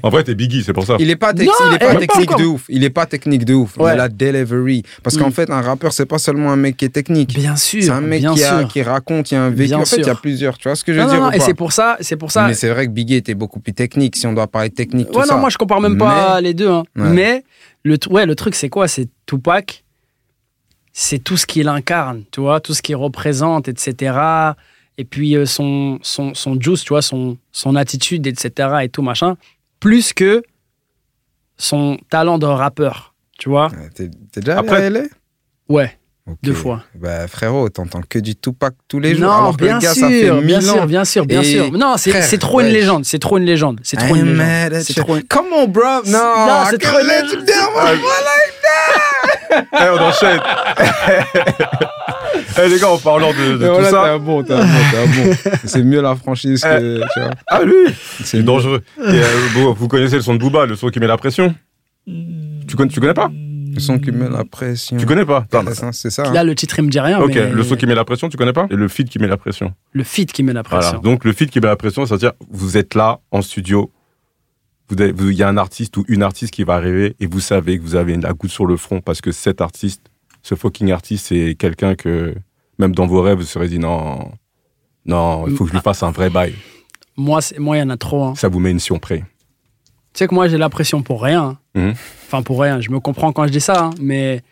En vrai, t'es Biggie, c'est pour ça. Il est pas technique de ouf. Ouais. Il a la delivery. Parce qu'en fait, un rappeur, c'est pas seulement un mec qui est technique. Bien sûr. C'est un mec qui raconte, il y a un vécu. Bien en fait, il y a plusieurs, tu vois ce que je veux dire ou pas? Et c'est pour ça. Mais c'est vrai que Biggie était beaucoup plus technique, si on doit parler technique, tout ça. Ouais, non, moi, je compare même pas les deux. Hein. Ouais. Mais le truc, c'est quoi? C'est Tupac, c'est tout ce qu'il incarne, tu vois, tout ce qu'il représente, etc., et puis son juice, tu vois, son attitude, etc., et tout, machin, plus que son talent de rappeur, tu vois. T'es déjà allé à LA ? Ouais, okay. 2 fois. Bah frérot, t'entends que du Tupac tous les jours, alors que le gars, ça fait 1000 ans. Bien sûr. Non, c'est trop une légende, Come on, bro. Non, c'est trop une légende. Hey, on enchaîne. Hey, les gars, en parlant de tout ça. T'es un bon. C'est mieux la franchise que. Tu vois. Ah, lui, c'est dangereux. Et, vous connaissez le son de Booba, le son qui met la pression? Tu connais pas? Le son qui met la pression. Tu connais pas? C'est ça. Hein. Là, le titre, il me dit rien. Ok, mais... le son qui met la pression, tu connais pas? Et le feat qui met la pression. Voilà. Donc, le feat qui met la pression, c'est-à-dire, vous êtes là, en studio. Il y a un artiste ou une artiste qui va arriver et vous savez que vous avez la goutte sur le front parce que cet artiste, ce fucking artiste, c'est quelqu'un que, même dans vos rêves, vous serez dit non, il faut que je lui fasse un vrai bail. Moi, il y en a trop. Hein. Ça vous met une surprise. Tu sais que moi, j'ai la pression pour rien. Hein. Enfin, pour rien. Je me comprends quand je dis ça, hein, mais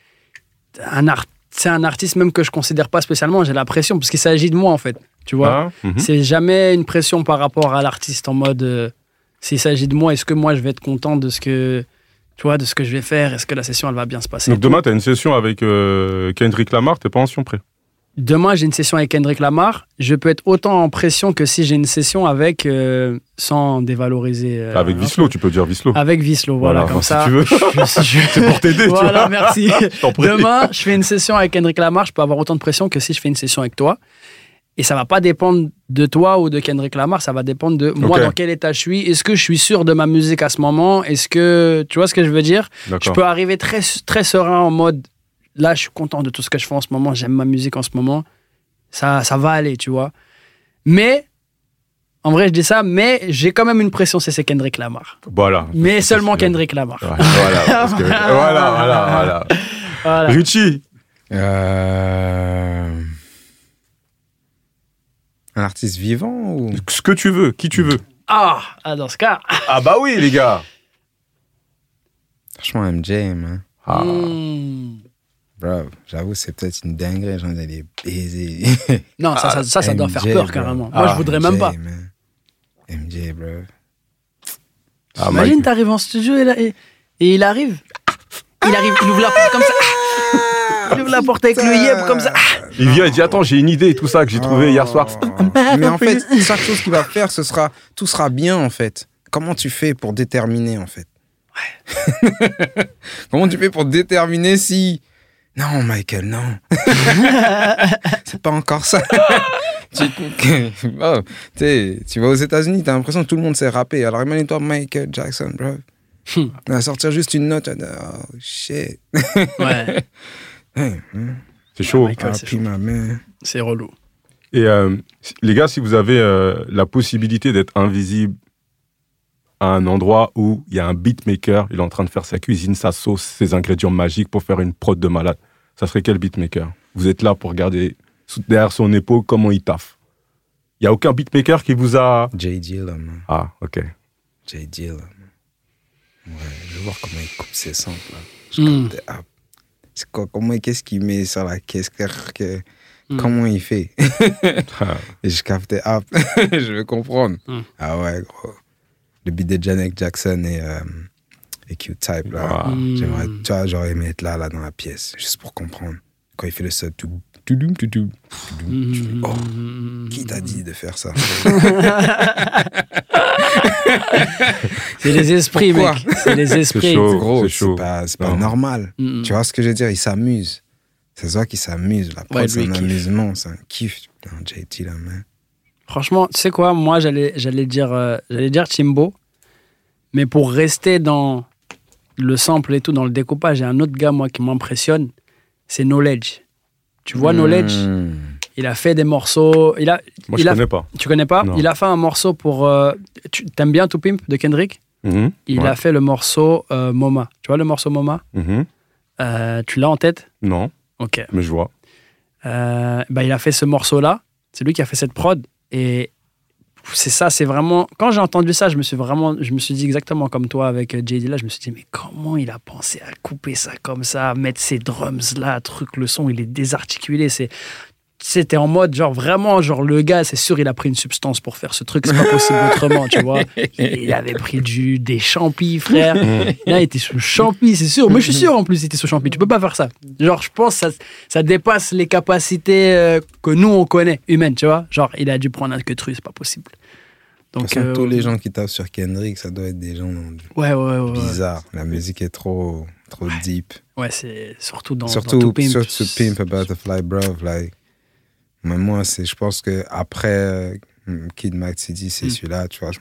c'est un artiste même que je ne considère pas spécialement. J'ai la pression parce qu'il s'agit de moi, en fait. Tu vois, c'est jamais une pression par rapport à l'artiste en mode... s'il s'agit de moi, est-ce que moi je vais être content de ce que, tu vois, de ce que je vais faire? Est-ce que la session elle va bien se passer? Donc demain tu as une session avec Kendrick Lamar, t'es pas en surprise? Demain j'ai une session avec Kendrick Lamar, je peux être autant en pression que si j'ai une session avec sans dévaloriser. Avec Vislo, tu peux dire Vislo. Avec Vislo, voilà comme ça. Si tu veux. C'est pour t'aider. Voilà, tu vois. Merci. Demain je fais une session avec Kendrick Lamar, je peux avoir autant de pression que si je fais une session avec toi. Et ça va pas dépendre de toi ou de Kendrick Lamar, ça va dépendre de moi, dans quel état je suis. Est-ce que je suis sûr de ma musique à ce moment? Est-ce que tu vois ce que je veux dire? D'accord. Je peux arriver très, très serein en mode, là je suis content de tout ce que je fais en ce moment, j'aime ma musique en ce moment, ça va aller, tu vois. Mais, en vrai je dis ça, mais j'ai quand même une pression, c'est Kendrick Lamar. Voilà. Mais seulement Kendrick Lamar. Voilà, parce que... voilà. Richie, un artiste vivant ou... Ce que tu veux, qui tu veux. Ah, dans ce cas... Ah bah oui, les gars. Franchement, MJ, man. Ah. Bravo, j'avoue, c'est peut-être une dinguerie, genre d'aller baiser. Non, ça doit faire peur, bro. Carrément. Moi, je voudrais MJ, même pas. Man. MJ, bro. Imagine, t'arrives en studio et il arrive. Il ouvre la porte comme ça. Il ouvre la porte avec le yep comme ça. Il vient et dit attends, j'ai une idée et tout ça que j'ai trouvé hier soir. Mais en fait, chaque chose qu'il va faire, tout sera bien en fait. Comment tu fais pour déterminer en fait? Ouais. Comment tu fais pour déterminer si... Non Michael, non. C'est pas encore ça. Oh, tu vas aux États-Unis, t'as l'impression que tout le monde s'est rappé. Alors imagine-toi Michael Jackson, bro. On va sortir juste une note. Oh shit. Ouais. C'est chaud. Michael, c'est chaud. C'est relou. Et les gars, si vous avez la possibilité d'être invisible à un endroit où il y a un beatmaker, il est en train de faire sa cuisine, sa sauce, ses ingrédients magiques pour faire une prod de malade, ça serait quel beatmaker? Vous êtes là pour regarder derrière son épaule comment il taffe. Il n'y a aucun beatmaker qui vous a... J Dilla. Ah, ok. J Dilla. Ouais, je veux voir comment il coupe ses samples. C'est quoi, qu'est-ce qu'il met sur la caisse, comment il fait? Et je captais, je veux comprendre. Ah ouais, gros. Le beat de Janet Jackson et Q-Type, là. J'aimerais, tu vois, j'aurais aimé être là dans la pièce, juste pour comprendre. Quand il fait le sub, oh, qui t'a dit de faire ça? C'est les esprits, mec. C'est les esprits. C'est chaud, gros. C'est pas normal. Tu vois ce que je veux dire? Ils s'amusent. C'est ça qu'ils s'amusent. La prod, ouais, c'est un amusement, c'est un kiff. Putain, J Dilla, man. Franchement, tu sais quoi? Moi, j'allais dire Timbo. Mais pour rester dans le sample et tout, dans le découpage, il y a un autre gars, moi, qui m'impressionne. C'est Knowledge. Tu vois, Knowledge, il a fait des morceaux... Moi, je connais pas. Tu connais pas? Non. Il a fait un morceau pour... T'aimes bien To Pimp de Kendrick? Il a fait le morceau MoMA. Tu vois le morceau MoMA? Tu l'as en tête? Non. Ok. Mais je vois. Il a fait ce morceau-là. C'est lui qui a fait cette prod. Et c'est ça, c'est vraiment... Quand j'ai entendu ça, je me suis dit exactement comme toi avec J Dilla. Je me suis dit, mais comment il a pensé à couper ça comme ça, à mettre ces drums-là, le son, il est désarticulé. C'était en mode, vraiment, le gars, c'est sûr, il a pris une substance pour faire ce truc. C'est pas possible autrement, tu vois. Il avait pris des champis, frère. Là, il était sous champis, c'est sûr. Mais je suis sûr, en plus, il était sous champis. Tu peux pas faire ça. Je pense que ça dépasse les capacités que nous, on connaît, humaines, tu vois. Il a dû prendre un queutru, c'est pas possible. Donc, de toute façon, tous les gens qui tapent sur Kendrick, ça doit être des gens ouais, bizarres. Ouais. La musique est trop deep. Ouais, c'est surtout dans Pimp. Surtout Pimp a Butterfly, bro, like... Mais moi, je pense qu'après Kid Mac City, c'est celui-là, tu vois.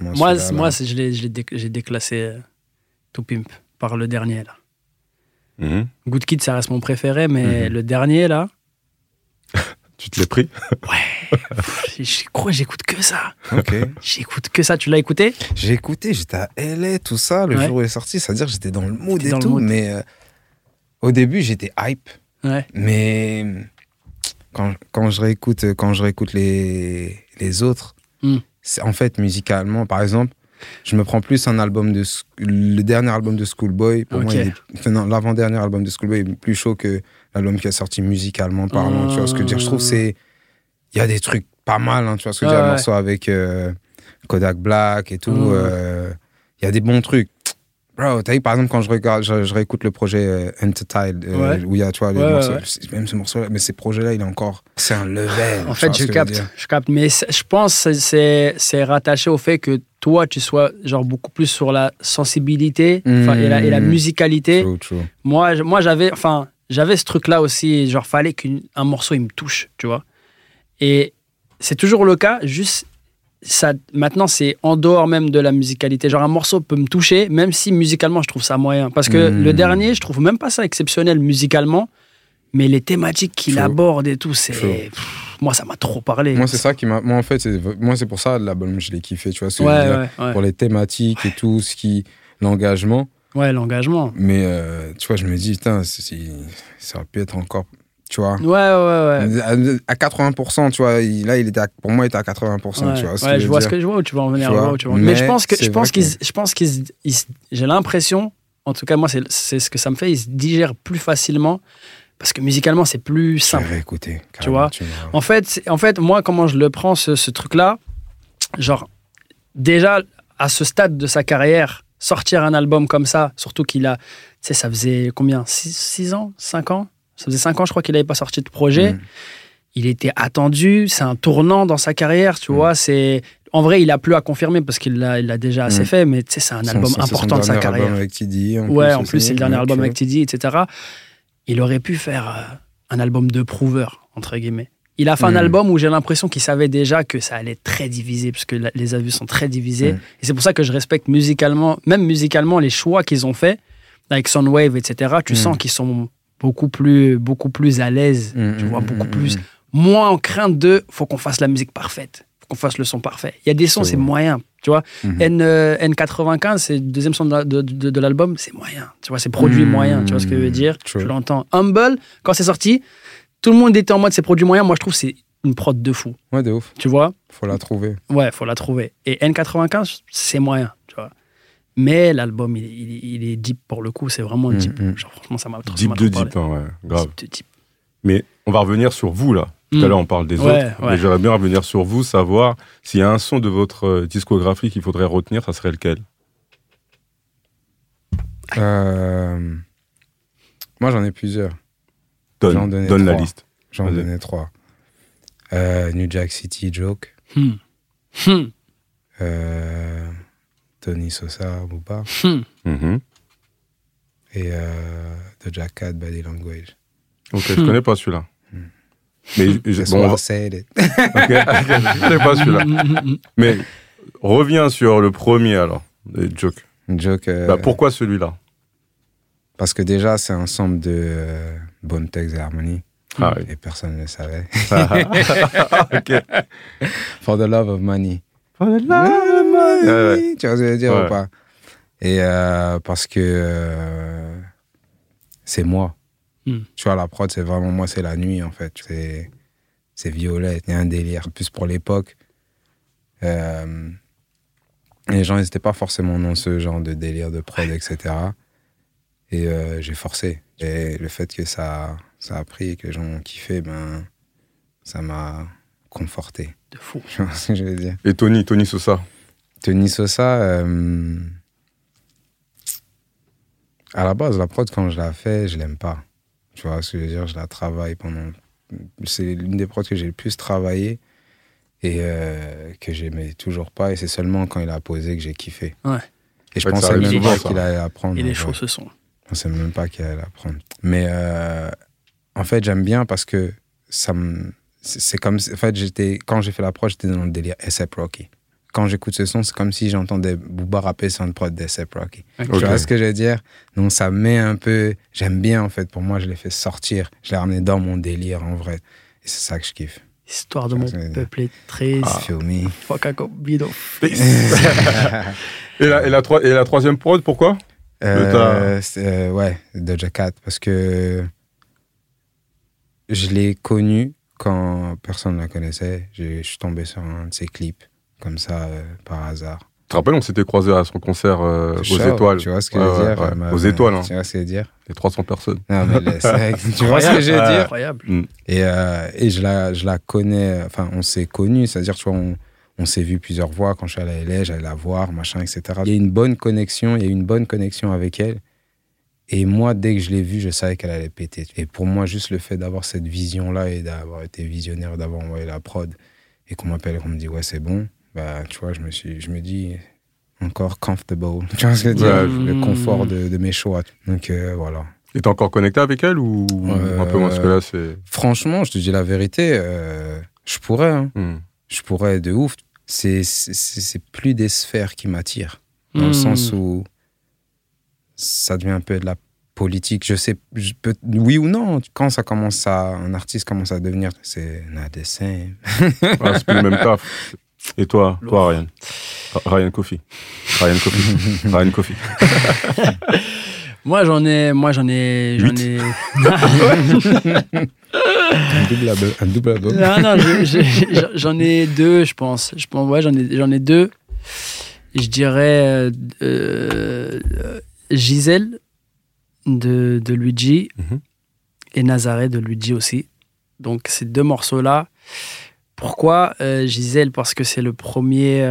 J'ai déclassé To Pimp par le dernier, là. Good Kid, ça reste mon préféré, mais le dernier, là... Tu te l'es pris? Ouais. Je crois que j'écoute que ça. Ok. J'écoute que ça. Tu l'as écouté? J'ai écouté, j'étais à LA, tout ça, le jour où il est sorti. C'est-à-dire que j'étais dans le mood et tout, mais au début, j'étais hype. Ouais. Mais... Quand je réécoute les autres, c'est, en fait, musicalement, par exemple, je me prends plus un album le dernier album de Schoolboy. Pour moi, l'avant-dernier album de Schoolboy est plus chaud que l'album qui a sorti musicalement parlant. Tu vois ce que je veux dire? Je trouve il y a des trucs pas mal, hein, tu vois ce que je veux dire? Un morceau avec Kodak Black et tout. Il y a des bons trucs. Bro, t'as vu, par exemple, quand je réécoute le projet Untitled, où il y a, tu vois, les morceaux, même ce morceau-là, mais ces projets-là, il est encore... C'est un level. En fait, je capte, mais je pense que c'est rattaché au fait que toi, tu sois, beaucoup plus sur la sensibilité et la musicalité. True. Moi j'avais ce truc-là aussi, fallait qu'un morceau, il me touche, tu vois. Et C'est toujours le cas, juste ça, maintenant c'est en dehors même de la musicalité. Genre un morceau peut me toucher, même si musicalement je trouve ça moyen. Parce que le dernier, je trouve même pas ça exceptionnel musicalement, mais les thématiques qu'il aborde et tout, c'est... moi ça m'a trop parlé. Moi c'est ça qui m'a... Moi en fait, c'est... Moi, c'est pour ça l'album, je l'ai kiffé, tu vois, ce que je veux dire, pour les thématiques et tout, ce qui... L'engagement. Ouais, l'engagement. Mais tu vois, je me dis, putain, ça aurait pu être encore... Tu vois. Ouais. À 80%, tu vois. Là, pour moi, il était à 80%, tu vois. Ouais, je vois ce que je vois où tu vas en venir. Mais je pense qu'ils j'ai l'impression, en tout cas, moi, c'est ce que ça me fait, ils se digèrent plus facilement parce que musicalement, c'est plus simple. Écoutez, tu vois. En fait, moi, comment je le prends, ce truc-là, genre, déjà, à ce stade de sa carrière, sortir un album comme ça, surtout qu'il a, tu sais, ça faisait combien, 6 ans, 5 ans? Ça faisait 5 ans, je crois, qu'il n'avait pas sorti de projet. Il était attendu. C'est un tournant dans sa carrière, tu vois. C'est... En vrai, il a plus à confirmer parce qu'il l'a déjà assez fait, mais tu sais, c'est un album important de sa carrière. Album avec Tidy, en plus, c'est le dernier album avec Tidy, etc. Il aurait pu faire un album de prouveur, entre guillemets. Il a fait un album où j'ai l'impression qu'il savait déjà que ça allait être très divisé, parce que les avis sont très divisés. Et c'est pour ça que je respecte musicalement, même musicalement, les choix qu'ils ont faits, avec Soundwave, etc. Tu sens qu'ils sont... beaucoup plus à l'aise, tu vois, moins en crainte de faut qu'on fasse la musique parfaite, faut qu'on fasse le son parfait. Il y a des sons, c'est moyen, tu vois. N95, c'est le deuxième son de l'album, c'est moyen, tu vois, c'est produit moyen, tu vois ce que je veux dire, tu l'entends. Humble, quand c'est sorti, tout le monde était en mode c'est produit moyen, moi je trouve que c'est une prod de fou. Ouais, de ouf. Tu vois, faut la trouver. Et N95, c'est moyen, tu vois. Mais l'album, il est deep pour le coup, c'est vraiment un deep. Genre, franchement, ça m'a trop parlé. Grave. Deep de deep. Mais on va revenir sur vous, là. Tout à l'heure, on parle des autres. Mais j'aimerais bien revenir sur vous, savoir s'il y a un son de votre discographie qu'il faudrait retenir, ça serait lequel? Moi, j'en ai plusieurs. Donne la liste. J'en donnais 3. New Jack City, Joke. Tony Sosa, Booba. Et Dajak, Body Language. Ok, je connais pas celui-là. Mais Mais reviens sur le premier alors, Joke. Joke. Bah, pourquoi celui-là? Parce que déjà, c'est un ensemble de bons textes et harmonies. Et personne ne le savait. For the love of money. Tu vois ce que je veux dire ou pas? Et parce que c'est moi. Tu vois, la prod, c'est vraiment moi, c'est la nuit en fait. C'est violet, il y a un délire. En plus pour l'époque, les gens n'étaient pas forcément dans ce genre de délire de prod, etc. Et j'ai forcé. Et le fait que ça a pris et que les gens ont kiffé, ben, ça m'a conforté. De fou. Tu vois ce que je veux dire? Et Tony Sosa? Tony Sosa, à la base, la prod, quand je la fais, je l'aime pas. Tu vois ce que je veux dire? Je la travaille pendant... C'est l'une des prods que j'ai le plus travaillé et que j'aimais toujours pas. Et c'est seulement quand il a posé que j'ai kiffé. Ouais. Et je pensais même pas qu'il allait la prendre. Il est chaud, ce son. Je pensais même pas qu'il allait la prendre. Mais en fait, j'aime bien parce que ça me... C'est comme... En fait, quand j'ai fait la prod, j'étais dans le délire A$AP Rocky. Quand j'écoute ce son, c'est comme si j'entendais Booba rapper sur une prod d'A$AP Rocky. Okay. Tu vois ce que je veux dire? Donc ça met un peu... J'aime bien, en fait. Pour moi, je l'ai fait sortir. Je l'ai ramené dans mon délire, en vrai. Et c'est ça que je kiffe. Histoire de mon peuple est triste. Fuck a bido. Et la troisième prod, pourquoi? Doja Cat. Parce que je l'ai connu quand personne ne la connaissait. Je suis tombé sur un de ses clips. Comme ça, par hasard. Tu te rappelles, on s'était croisés à son concert aux Étoiles. Tu vois ce que je veux dire? Aux Étoiles. Tu vois ce que je veux dire? Les 300 personnes. Non, mais tu vois ce que je veux dire? Incroyable. Et je la connais, enfin, on s'est connus, c'est-à-dire, tu vois, on s'est vu plusieurs fois. Quand je suis allé à LA, j'allais la voir, machin, etc. Il y a eu une bonne connexion avec elle. Et moi, dès que je l'ai vue, je savais qu'elle allait péter. Et pour moi, juste le fait d'avoir cette vision-là et d'avoir été visionnaire, d'avoir envoyé la prod et qu'on m'appelle et qu'on me dit, ouais, c'est bon. Bah, tu vois, je me dis encore comfortable. Tu vois ce que je veux dire? Le confort de mes choix. Donc, voilà. Et t'es encore connecté avec elle ou un peu moins? Parce que là, c'est... Franchement, je te dis la vérité, je pourrais. je pourrais de ouf. C'est plus des sphères qui m'attirent. Dans le sens où ça devient un peu de la politique. Je sais, oui ou non, quand ça commence à, un artiste commence à devenir, c'est un dessin. Ah, c'est plus le même taf. Et toi Ryan? Ryan Koffi. Ryan Koffi. Moi j'en ai 8. Un double album. J'en ai deux, je pense. J'en ai deux. Je dirais Gisèle de Luigi et Nazareth de Luigi aussi. Donc ces deux morceaux-là. Pourquoi Gisèle? Parce que c'est le premier.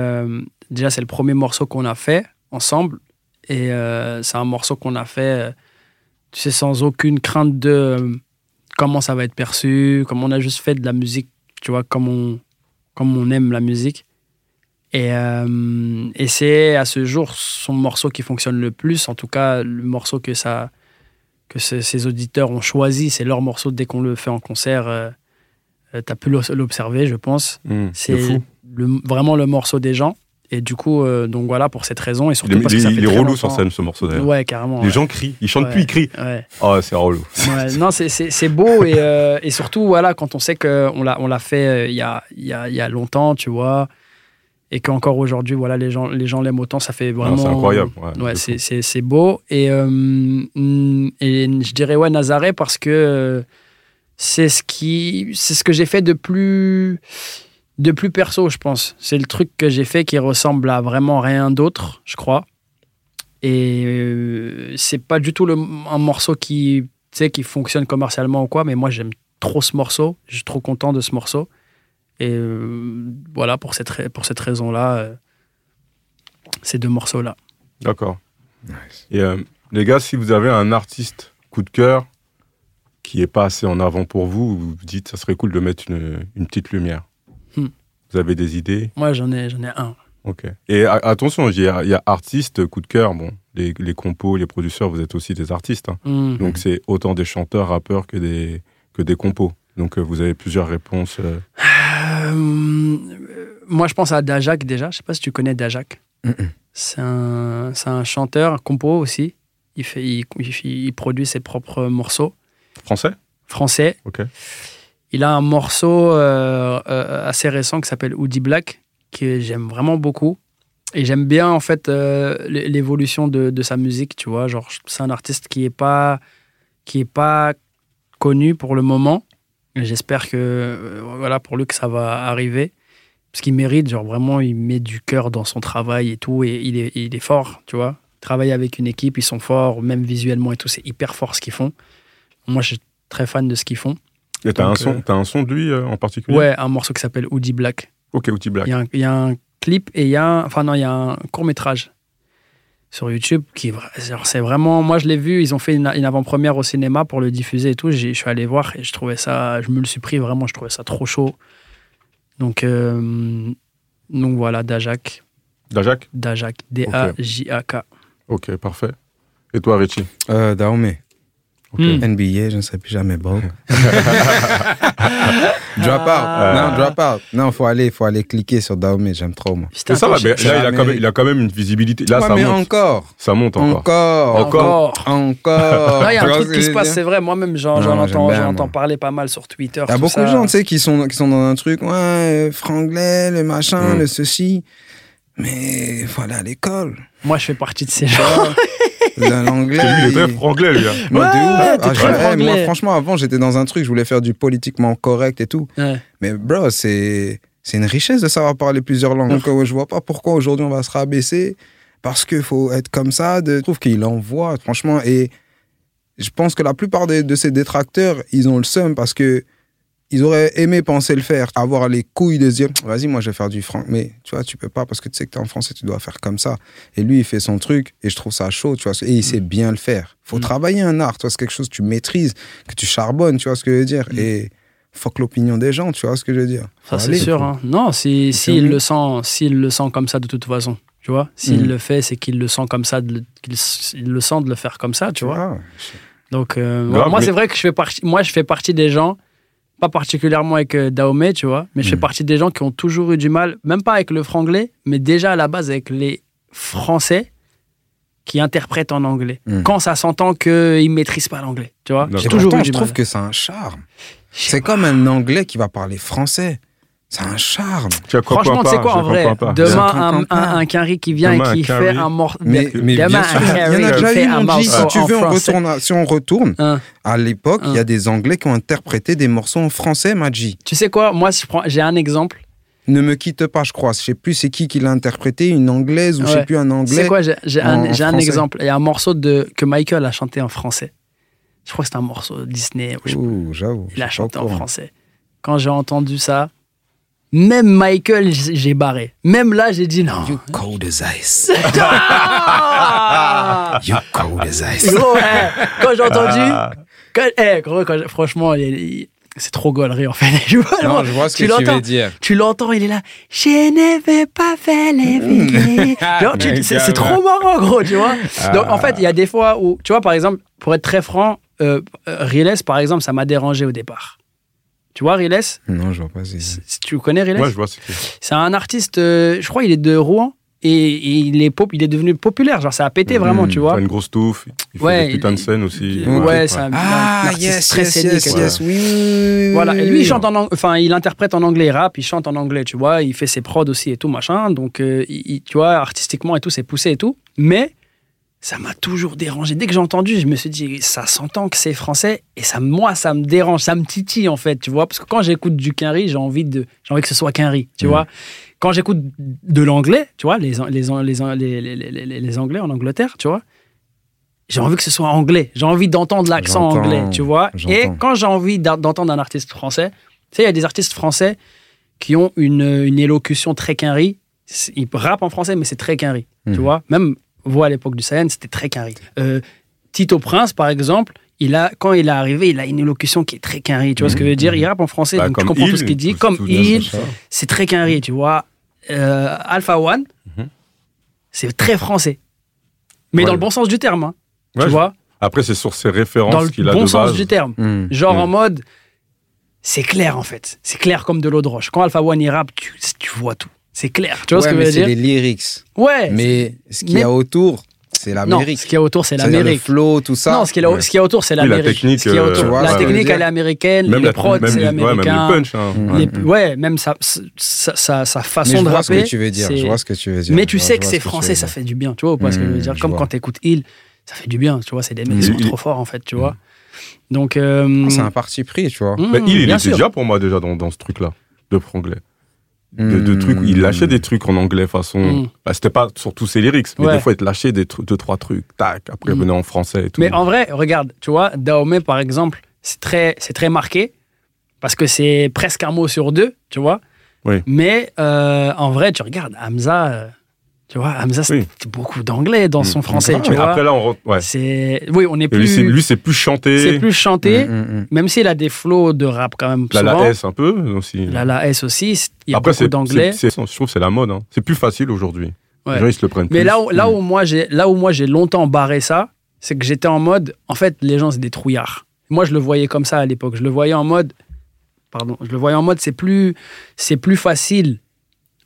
Déjà, c'est le premier morceau qu'on a fait ensemble. Et c'est un morceau qu'on a fait, tu sais, sans aucune crainte de comment ça va être perçu, comme on a juste fait de la musique, tu vois, comme on aime la musique. Et c'est à ce jour son morceau qui fonctionne le plus, en tout cas le morceau que ses auditeurs ont choisi, c'est leur morceau. Dès qu'on le fait en concert, t'as pu l'observer, je pense. C'est vraiment le morceau des gens. Et du coup, donc voilà, pour cette raison, et surtout parce que ça fait très longtemps. Il est relou sur scène, ce morceau d'ailleurs. Ouais, carrément. Les gens crient, ils chantent plus, ils crient. Ouais. Oh, c'est relou. Ouais, non, c'est beau et surtout, voilà, quand on sait qu'on l'a fait il y a longtemps, tu vois, et qu'encore aujourd'hui, voilà, les gens l'aiment autant, ça fait vraiment... Non, c'est incroyable. Ouais, c'est beau. Et je dirais, ouais, Nazareth, parce que c'est ce que j'ai fait de plus... perso, je pense. C'est le truc que j'ai fait qui ressemble à vraiment rien d'autre, je crois. Et c'est pas du tout un morceau qui fonctionne commercialement ou quoi, mais moi j'aime trop ce morceau, je suis trop content de ce morceau. Et voilà, pour cette raison-là, ces deux morceaux-là. D'accord. Nice. Et les gars, si vous avez un artiste coup de cœur qui n'est pas assez en avant pour vous, vous dites ça serait cool de mettre une petite lumière. Vous avez des idées? Moi, j'en ai un. Ok. Et attention, il y a artistes, coup de cœur. Bon, les compos, les producteurs, vous êtes aussi des artistes. Hein. Donc, c'est autant des chanteurs, rappeurs que des compos. Donc, vous avez plusieurs réponses. Moi, je pense à Dajak déjà. Je ne sais pas si tu connais Dajak. C'est un chanteur, un compo aussi. Il produit ses propres morceaux. Français. Ok. Il a un morceau assez récent qui s'appelle Woody Black, que j'aime vraiment beaucoup. Et j'aime bien, en fait, l'évolution de sa musique, tu vois. Genre, c'est un artiste qui est pas connu pour le moment. J'espère que, voilà, pour lui, que ça va arriver. Parce qu'il mérite, genre, vraiment, il met du cœur dans son travail et tout. Et il est fort, tu vois. Il travaille avec une équipe, ils sont forts, même visuellement et tout. C'est hyper fort ce qu'ils font. Moi, je suis très fan de ce qu'ils font. Et t'as un son de lui en particulier? Ouais, un morceau qui s'appelle Woody Black. Ok, Woody Black. Il y a un clip et il y a un court-métrage sur YouTube qui c'est vraiment... Moi, je l'ai vu, ils ont fait une avant-première au cinéma pour le diffuser et tout. Je suis allé voir et je trouvais ça... Je me le suis pris vraiment, je trouvais ça trop chaud. Donc voilà, Dajak. Dajak, D-A-J-A-K. Ok, parfait. Et toi, Richie? Dahomey. Okay. NBA, je ne serai plus jamais bon. Drop out. Non, faut aller cliquer sur Dahomey, j'aime trop moi. C'est ça, mais là il a quand même une visibilité. Là, ouais, ça mais monte. Ça monte encore. Il y a un truc qui se passe, c'est vrai. Moi-même, j'entends parler pas mal sur Twitter. Il y a beaucoup de gens, tu sais, qui sont dans un truc, ouais, franglais, le machin, le ceci. Mais voilà, à l'école. Moi, je fais partie de ces gens. Dans l'anglais. Il est franglais, lui. Moi, franchement, avant, j'étais dans un truc, je voulais faire du politiquement correct et tout. Ouais. Mais bro, c'est une richesse de savoir parler plusieurs langues. Donc, je vois pas pourquoi aujourd'hui on va se rabaisser parce qu'il faut être comme ça. Je trouve qu'il envoie, franchement. Et je pense que la plupart de ses détracteurs, ils ont le seum parce que ils auraient aimé penser le faire, avoir les couilles de se dire « Vas-y, moi, je vais faire du franc. » Mais tu vois, tu peux pas parce que tu sais que t'es en français, tu dois faire comme ça. Et lui, il fait son truc et je trouve ça chaud, tu vois. Et il sait bien le faire. Faut travailler un art, tu vois. C'est quelque chose que tu maîtrises, que tu charbonnes, tu vois ce que je veux dire. Et fuck l'opinion des gens, tu vois ce que je veux dire. Ça, c'est sûr. Hein. Non, s'il le sent comme ça de toute façon, tu vois. S'il le fait, c'est qu'il le sent comme ça, qu'il le sent de le faire comme ça, tu vois. Donc, moi, c'est vrai que je fais partie des gens pas particulièrement avec Dahomey, tu vois, mais je fais partie des gens qui ont toujours eu du mal, même pas avec le franglais, mais déjà à la base avec les Français qui interprètent en anglais. Quand ça s'entend qu'ils ne maîtrisent pas l'anglais, tu vois. J'ai toujours eu du mal. Je trouve que c'est un charme. C'est comme un anglais qui va parler français. C'est un charme. Franchement, tu sais quoi, en vrai, demain, un Carrie qui vient et qui fait un morceau. Mais bien sûr, il y en a déjà eu, on dit, si tu veux, on retourne. À l'époque, il y a des Anglais qui ont interprété des morceaux en français, Maji. Tu sais quoi, moi, j'ai un exemple. Ne me quitte pas, je crois. Je ne sais plus c'est qui l'a interprété, une Anglaise ou je ne sais plus, un Anglais. Tu sais quoi, j'ai un exemple. Il y a un morceau que Michael a chanté en français. Je crois que c'est un morceau Disney. J'avoue. Il a chanté en français. Quand j'ai entendu ça, même Michael, j'ai barré. Même là, j'ai dit non. You cold as ice. You cold as ice. Gros, quand j'ai entendu... franchement, c'est trop gaulerie en fait. Non, je vois ce que tu veux dire. Tu l'entends, il est là. Je ne vais pas faire les villes. C'est trop marrant, gros, tu vois. Donc, en fait, il y a des fois où... Tu vois, par exemple, pour être très franc, Riles, par exemple, ça m'a dérangé au départ. Tu vois Riles ? Non, je vois pas. Tu connais Riles ? Ouais, je vois. C'est un artiste, je crois, il est de Rouen et il est devenu populaire. Genre, ça a pété vraiment, tu vois. Il a une grosse touffe. Il fait des putains de scènes aussi. Ouais, c'est un artiste très scénique. Oui. Voilà. Et lui, il chante en anglais. Enfin, il interprète en anglais, il rappe, il chante en anglais, tu vois. Il fait ses prods aussi et tout machin. Donc, tu vois, artistiquement et tout, c'est poussé et tout. Mais ça m'a toujours dérangé. Dès que j'ai entendu, je me suis dit, ça s'entend que c'est français, et ça me dérange, ça me titille, en fait, tu vois. Parce que quand j'écoute du Quinry, j'ai envie que ce soit Quinry, tu vois. Quand j'écoute de l'anglais, tu vois, les Anglais en Angleterre, tu vois, j'ai envie que ce soit anglais. J'ai envie d'entendre l'accent anglais, tu vois. Et quand j'ai envie d'entendre un artiste français, tu sais, il y a des artistes français qui ont une élocution très Quinry. Ils rappent en français, mais c'est très Quinry, tu vois. Même... Voix à l'époque du Sahel, c'était très Quinry. Tito Prince, par exemple, quand il est arrivé, il a une élocution qui est très Quinry. Tu vois ce que je veux dire ? Il rappe en français, donc tu comprends tout ce qu'il dit. Comme il, c'est très Quinry, tu vois. Alpha One, c'est très français. Mais dans le bon sens du terme, hein, tu vois. Après, c'est sur ses références qu'il a de base. Dans le bon sens du terme. Genre en mode, c'est clair en fait. C'est clair comme de l'eau de roche. Quand Alpha One, il rappe, tu vois tout. C'est clair, tu vois ce que je veux dire. C'est les lyrics. Ouais. Mais ce qu'il y a autour, c'est l'Amérique. Non, ce qu'il y a autour, c'est l'Amérique. C'est-à-dire le flow, tout ça. Non, ce qu'il y a autour, c'est l'Amérique. La technique, elle est américaine. Même les prods, c'est américain. Même les punchs. Ouais, même sa façon de rapper. Je vois ce que tu veux dire. Mais tu sais que c'est français, ça fait du bien, tu vois, ou pas ce que je veux dire. Comme quand t'écoutes Hill, ça fait du bien, tu vois. C'est des mecs qui sont trop forts, en fait, tu vois. Donc. C'est un parti pris, tu vois. Il était déjà pour moi, déjà, dans ce truc-là, de franglais. De trucs où il lâchait des trucs en anglais façon bah, c'était pas sur tous ses lyrics mais des fois il te lâchait deux trois trucs tac après venait en français et tout. Mais en vrai regarde tu vois Dahomey par exemple c'est très marqué parce que c'est presque un mot sur deux tu vois mais en vrai tu regardes Hamza tu vois Hamza c'est beaucoup d'anglais dans son français tu vois après là c'est on est plus lui c'est plus chanté même s'il a des flows de rap quand même souvent. La S un peu aussi la S aussi il y a après, beaucoup d'anglais je trouve que c'est la mode hein. C'est plus facile aujourd'hui les gens ils se le prennent mais plus. là où moi j'ai longtemps barré ça c'est que j'étais en mode en fait les gens c'est des trouillards moi je le voyais comme ça à l'époque je le voyais en mode c'est plus facile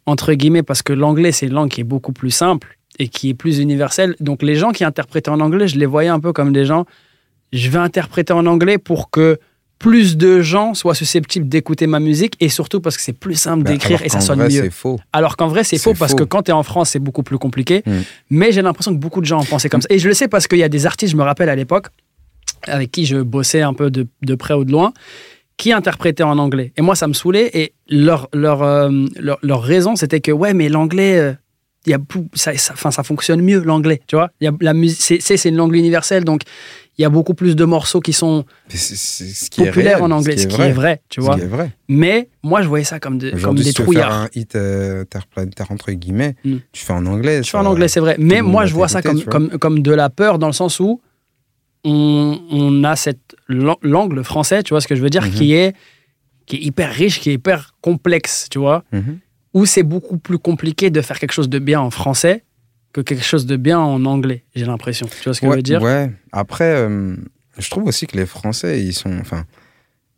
entre guillemets, parce que l'anglais, c'est une langue qui est beaucoup plus simple et qui est plus universelle. Donc, les gens qui interprétaient en anglais, je les voyais un peu comme des gens, je vais interpréter en anglais pour que plus de gens soient susceptibles d'écouter ma musique et surtout parce que c'est plus simple d'écrire et ça sonne mieux. C'est faux. Alors qu'en vrai, c'est faux parce que quand t'es en France, c'est beaucoup plus compliqué. Mais j'ai l'impression que beaucoup de gens en pensaient comme ça. Et je le sais parce qu'il y a des artistes, je me rappelle à l'époque, avec qui je bossais un peu de près ou de loin, qui interprétaient en anglais. Et moi, ça me saoulait. Et leur raison, c'était que, ouais, mais l'anglais, ça fonctionne mieux, l'anglais, tu vois. C'est une langue universelle, donc il y a beaucoup plus de morceaux qui sont populaires en anglais, ce qui est vrai, tu vois. Mais moi, je voyais ça comme des trouillards. Si tu veux faire un hit, entre guillemets, tu fais en anglais. Je fais en anglais, c'est vrai. Mais moi, je vois ça comme de la peur, dans le sens où on a cette l'angle français, tu vois ce que je veux dire, qui est hyper riche, qui est hyper complexe, tu vois, où c'est beaucoup plus compliqué de faire quelque chose de bien en français que quelque chose de bien en anglais, j'ai l'impression. Tu vois ce que je veux dire ? Ouais. Après, je trouve aussi que les Français, ils sont, enfin,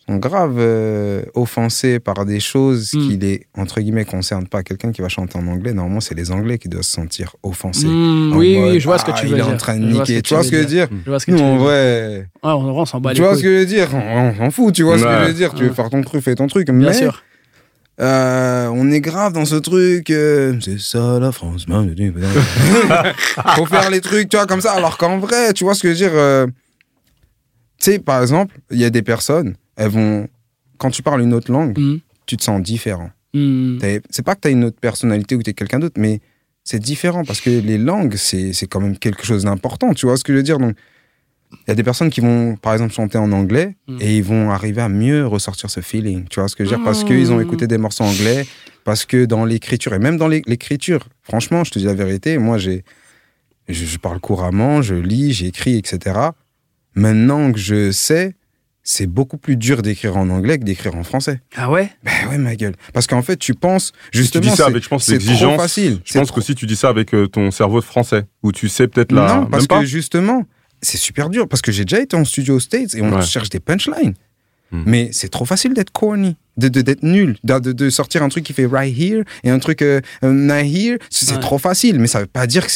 sont grave offensés par des choses qui les, entre guillemets, concernent pas. Quelqu'un qui va chanter en anglais, normalement, c'est les Anglais qui doivent se sentir offensés. Oui, je vois ce que tu veux dire. Il est en train de niquer. Tu vois ce que je veux dire? Nous, en vrai... on s'en bat les couilles. Tu vois ce que je veux dire? On s'en fout, tu vois ce que je veux dire? Tu veux faire ton truc, fais ton truc. Bien sûr. On est grave dans ce truc c'est ça la France. Faut faire les trucs, tu vois, comme ça. Alors qu'en vrai, tu vois ce que je veux dire, tu sais, par exemple, il y a des personnes, elles vont, quand tu parles une autre langue, tu te sens différent. C'est pas que t'as une autre personnalité ou que t'es quelqu'un d'autre, mais c'est différent parce que les langues, c'est quand même quelque chose d'important, tu vois ce que je veux dire. Donc il y a des personnes qui vont, par exemple, chanter en anglais et ils vont arriver à mieux ressortir ce feeling. Tu vois ce que je veux dire? Parce qu'ils ont écouté des morceaux anglais, parce que dans l'écriture, et même dans l'écriture, franchement, je te dis la vérité, moi, je parle couramment, je lis, j'écris, etc. Maintenant que je sais, c'est beaucoup plus dur d'écrire en anglais que d'écrire en français. Ah ouais? Ben ouais, ma gueule. Parce qu'en fait, tu penses, justement, tu dis ça avec, je pense, c'est trop facile. Je pense qu'aussi, tu dis ça avec ton cerveau de français, où tu sais peut-être la... Non, parce que justement... C'est super dur, parce que j'ai déjà été en studio aux States et on cherche des punchlines. Mais c'est trop facile d'être corny, d'être nul, de sortir un truc qui fait right here et un truc not here. C'est trop facile, mais ça veut pas dire que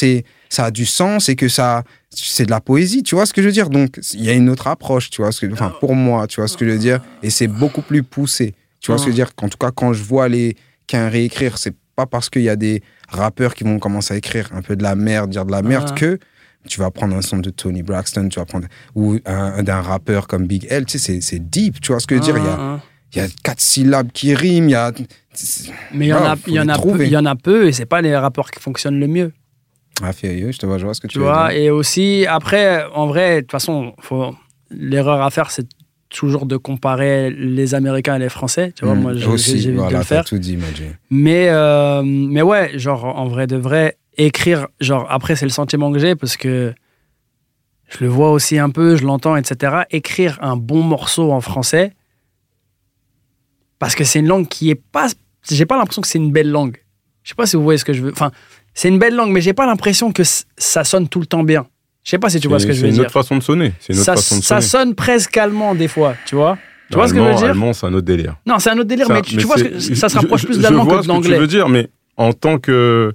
ça a du sens et que ça, c'est de la poésie, tu vois ce que je veux dire. Donc, il y a une autre approche, tu vois, enfin, pour moi, tu vois ce que je veux dire. Et c'est beaucoup plus poussé, tu vois ce que je veux dire. En tout cas, quand je vois les qu'un réécrire, c'est pas parce qu'il y a des rappeurs qui vont commencer à écrire un peu de la merde, dire de la merde que... Tu vas prendre un son de Tony Braxton, tu vas prendre ou d'un rappeur comme Big L, tu sais, c'est deep, tu vois ce que je veux dire. Il y a 4 syllabes qui riment, il y a... Mais il y en a peu et c'est pas les rappeurs qui fonctionnent le mieux. Ah, férieux, je vois ce que tu veux dire. Et aussi, après, en vrai, de toute façon, l'erreur à faire, c'est toujours de comparer les Américains et les Français, tu vois, moi, j'ai voilà, de le faire. Tout dit, mais ouais, genre, en vrai de vrai... Écrire, genre, après, c'est le sentiment que j'ai parce que je le vois aussi un peu, je l'entends, etc. Écrire un bon morceau en français parce que c'est une langue qui est pas... J'ai pas l'impression que c'est une belle langue. Je sais pas si vous voyez ce que je veux... Enfin, c'est une belle langue, mais j'ai pas l'impression que ça sonne tout le temps bien. Je sais pas si tu vois ce que je veux dire. C'est une autre façon de sonner. Ça sonne presque allemand, des fois, tu vois. Tu vois ce que je veux dire? Allemand, c'est un autre délire. Non, c'est un autre délire, mais tu vois que ça se rapproche plus de l'allemand que de l'anglais. Je veux dire, mais en tant que...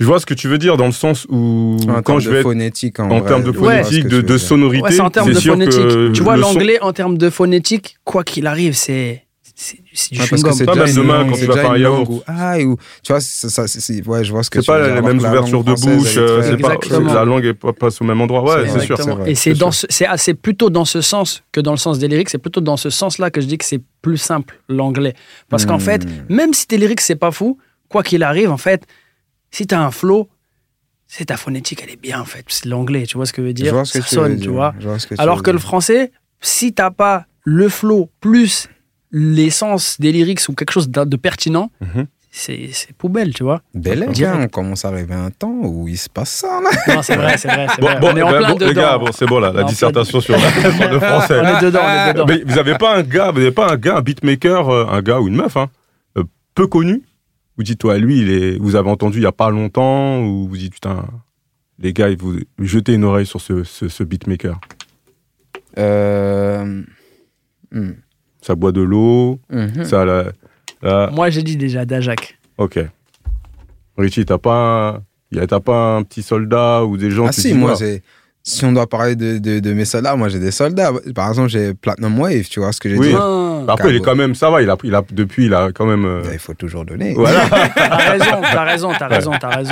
Je vois ce que tu veux dire dans le sens où en quand je vais phonétique en termes de phonétique, de sonorité, c'est en termes de phonétique. Tu vois l'anglais en termes de phonétique, quoi qu'il arrive, c'est du chewing-gum. C'est pas même demain quand tu vas faire un yaourt. Tu vois, c'est ouais, je vois ce que tu veux dire. C'est pas les mêmes ouvertures de bouche. La langue est pas au même endroit. Ouais, c'est sûr. Et c'est plutôt dans ce sens que dans le sens des lyriques. C'est plutôt dans ce sens-là que je dis que c'est plus simple l'anglais, parce qu'en fait, même si tes lyriques c'est pas fou, quoi qu'il arrive, en fait. Si t'as un flow, c'est ta phonétique, elle est bien en fait. C'est l'anglais, tu vois ce que je veux dire? Je vois ce que tu veux dire. Tu vois? Alors que le français, si t'as pas le flow plus l'essence des lyrics ou quelque chose de pertinent, c'est poubelle, tu vois. Bel air, on commence à arriver à un temps où il se passe ça, là. Non, c'est vrai. Bon, on est en plein dedans. Les gars, c'est bon, là, la dissertation sur le français. On est dedans. Mais vous n'avez pas un beatmaker, un gars ou une meuf, peu connu? Vous dites, toi, lui, vous avez entendu il n'y a pas longtemps, ou vous dites, putain, les gars, vous jetez une oreille sur ce beatmaker. Ça boit de l'eau, ça... Moi, j'ai dit déjà, Dajak. Ok. Richie, t'as pas un petit soldat ou des gens... Ah si, moi, si on doit parler de mes soldats, moi, j'ai des soldats. Par exemple, j'ai Platinum Wave, tu vois ce que j'ai dit. Après, il est quand même, ça va, il a quand même... Il faut toujours donner. Voilà. T'as raison. Ouais.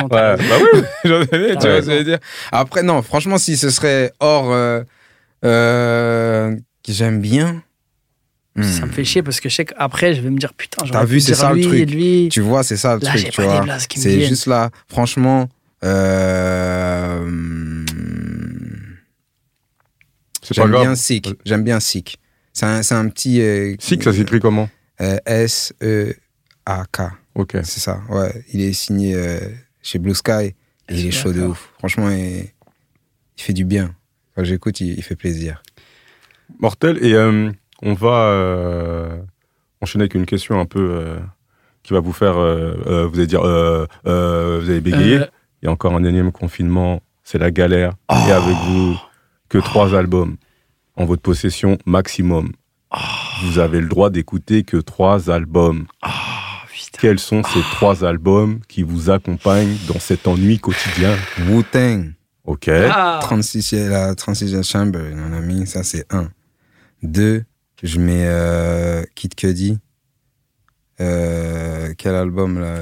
Bah oui, j'en ai, tu vois ce que je veux dire. Après, non, franchement, si ce serait hors... que j'aime bien... Ça me fait chier parce que je sais qu'après, je vais me dire, putain, j'aurais pu dire lui. Tu vois, c'est ça le truc, tu vois. C'est juste là, franchement... J'aime bien Sick. C'est un petit... Sick, ça s'écrit comment? S-E-A-K. Ok. C'est ça, ouais. Il est signé chez Blue Sky. Et il est chaud de ouf. Franchement, il fait du bien. Quand j'écoute, il fait plaisir. Mortel, et on va enchaîner avec une question un peu qui va vous faire... vous allez dire... vous allez bégayer. Il y a encore un énième confinement. C'est la galère. Et avec vous, que 3 albums en votre possession maximum. Vous avez le droit d'écouter que 3 albums. Quels sont ces 3 albums qui vous accompagnent dans cet ennui quotidien? Wu-Tang. Ok. 36e Chamber, on a mis, ça c'est 1. 2, je mets Kid Cudi. Quel album là?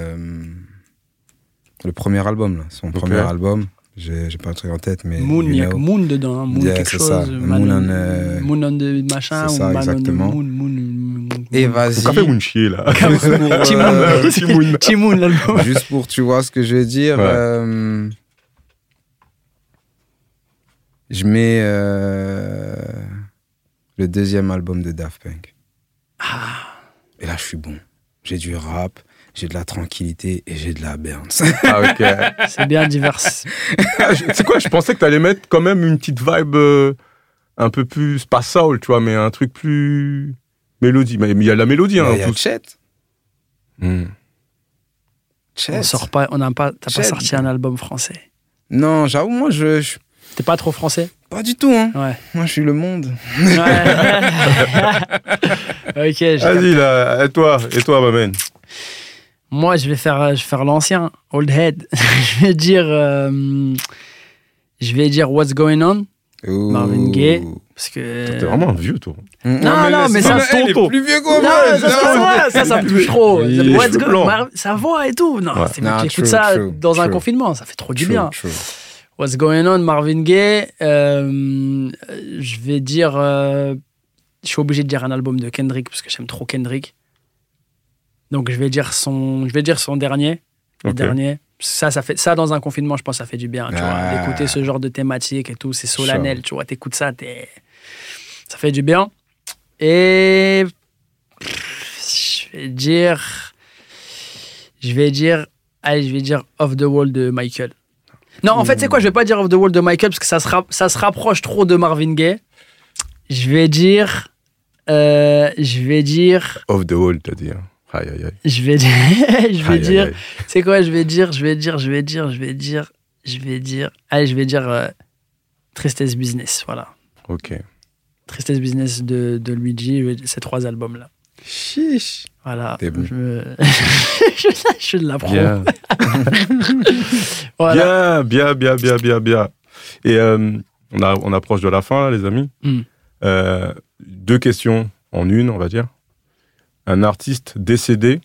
Le premier album, là. Son premier album. J'ai pas le truc en tête, mais... Moon, il y a que Moon dedans. Hein. Moon yeah, quelque chose. Ça. Moon on the machin. C'est ça, exactement. Moon. Et vas-y. Café Moon chier, là. Timoun, l'album. Juste pour, tu vois ce que je veux dire. Ouais. Je mets le 2e album de Daft Punk. Et là, je suis bon. J'ai du rap. J'ai de la tranquillité et j'ai de la Burns. Ah, ok. C'est bien divers. C'est quoi, je pensais que t'allais mettre quand même une petite vibe un peu plus, pas soul, tu vois, mais un truc plus mélodie. Mais il y a la mélodie, hein. Il y a Chet. On sort pas, on n'a pas, t'as Chet. Pas sorti un album français. Non, j'avoue, moi je... T'es pas trop français? Pas du tout, hein. Ouais. Moi, je suis le monde. Ouais. Ok, j'ai... Vas-y, là, et toi, ma man. Moi, je vais faire l'ancien, old head. Je vais dire What's Going On, ooh. Marvin Gaye, parce que. T'es vraiment un vieux, toi. Non, mais ça, c'est plus vieux que moi. Ça touche trop. What's Going On, sa voix et tout. Non, ouais. C'est moi qui écoute ça dans un confinement, ça fait trop du bien. What's Going On, Marvin Gaye. Je vais dire, je suis obligé de dire un album de Kendrick parce que j'aime trop Kendrick. Donc je vais dire son dernier, okay. Le dernier. Ça fait ça dans un confinement, je pense que ça fait du bien, tu vois. D'écouter ce genre de thématique et tout, c'est solennel, tu vois. T'écoutes ça, ça fait du bien. Et je vais dire Off the Wall de Michael. Non, en fait, c'est quoi? Je vais pas dire Off the Wall de Michael parce que ça se rapproche trop de Marvin Gaye. Je vais dire Off the Wall, t'as dit. Hein. Aïe. Je vais dire. C'est quoi? Je vais dire. Allez, je vais dire Tristesse Business, voilà. Ok. Tristesse Business de Luigi, ces 3 albums-là. Chiche. Voilà. T'es bon. Je l'apprends. Bien. Voilà. Bien. Et on approche de la fin, là, les amis. Deux questions en une, on va dire. Un artiste décédé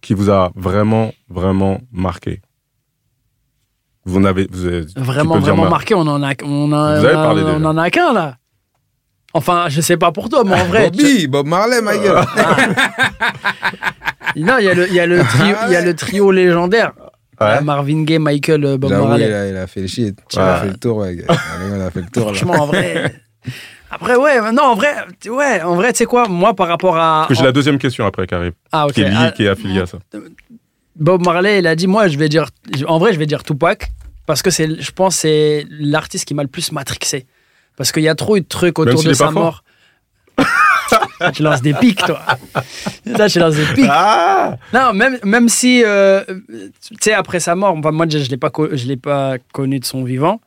qui vous a vraiment, vraiment marqué. Vous avez vraiment marqué. On en a qu'un là. Enfin, je sais pas pour toi, mais en vrai. Bob Marley, ma gueule. Non, il y a le trio légendaire. Ouais. Marvin Gaye, Michael, Bob Marley. Il a fait le shit. Il a fait le tour, ouais. Il a fait le tour. Franchement, en vrai. Après, en vrai, tu sais quoi, moi, par rapport à... Parce que j'ai la deuxième question après qui arrive, okay. Qui est liée, qui est affiliée à ça. Bob Marley, il a dit, moi, je vais dire Tupac, parce que je pense que c'est l'artiste qui m'a le plus matrixé. Parce qu'il y a trop eu de trucs autour de sa mort. Tu lances des pics, toi. Là, tu lances des pics. Ah non, même si, tu sais, après sa mort, moi, je l'ai pas connu de son vivant.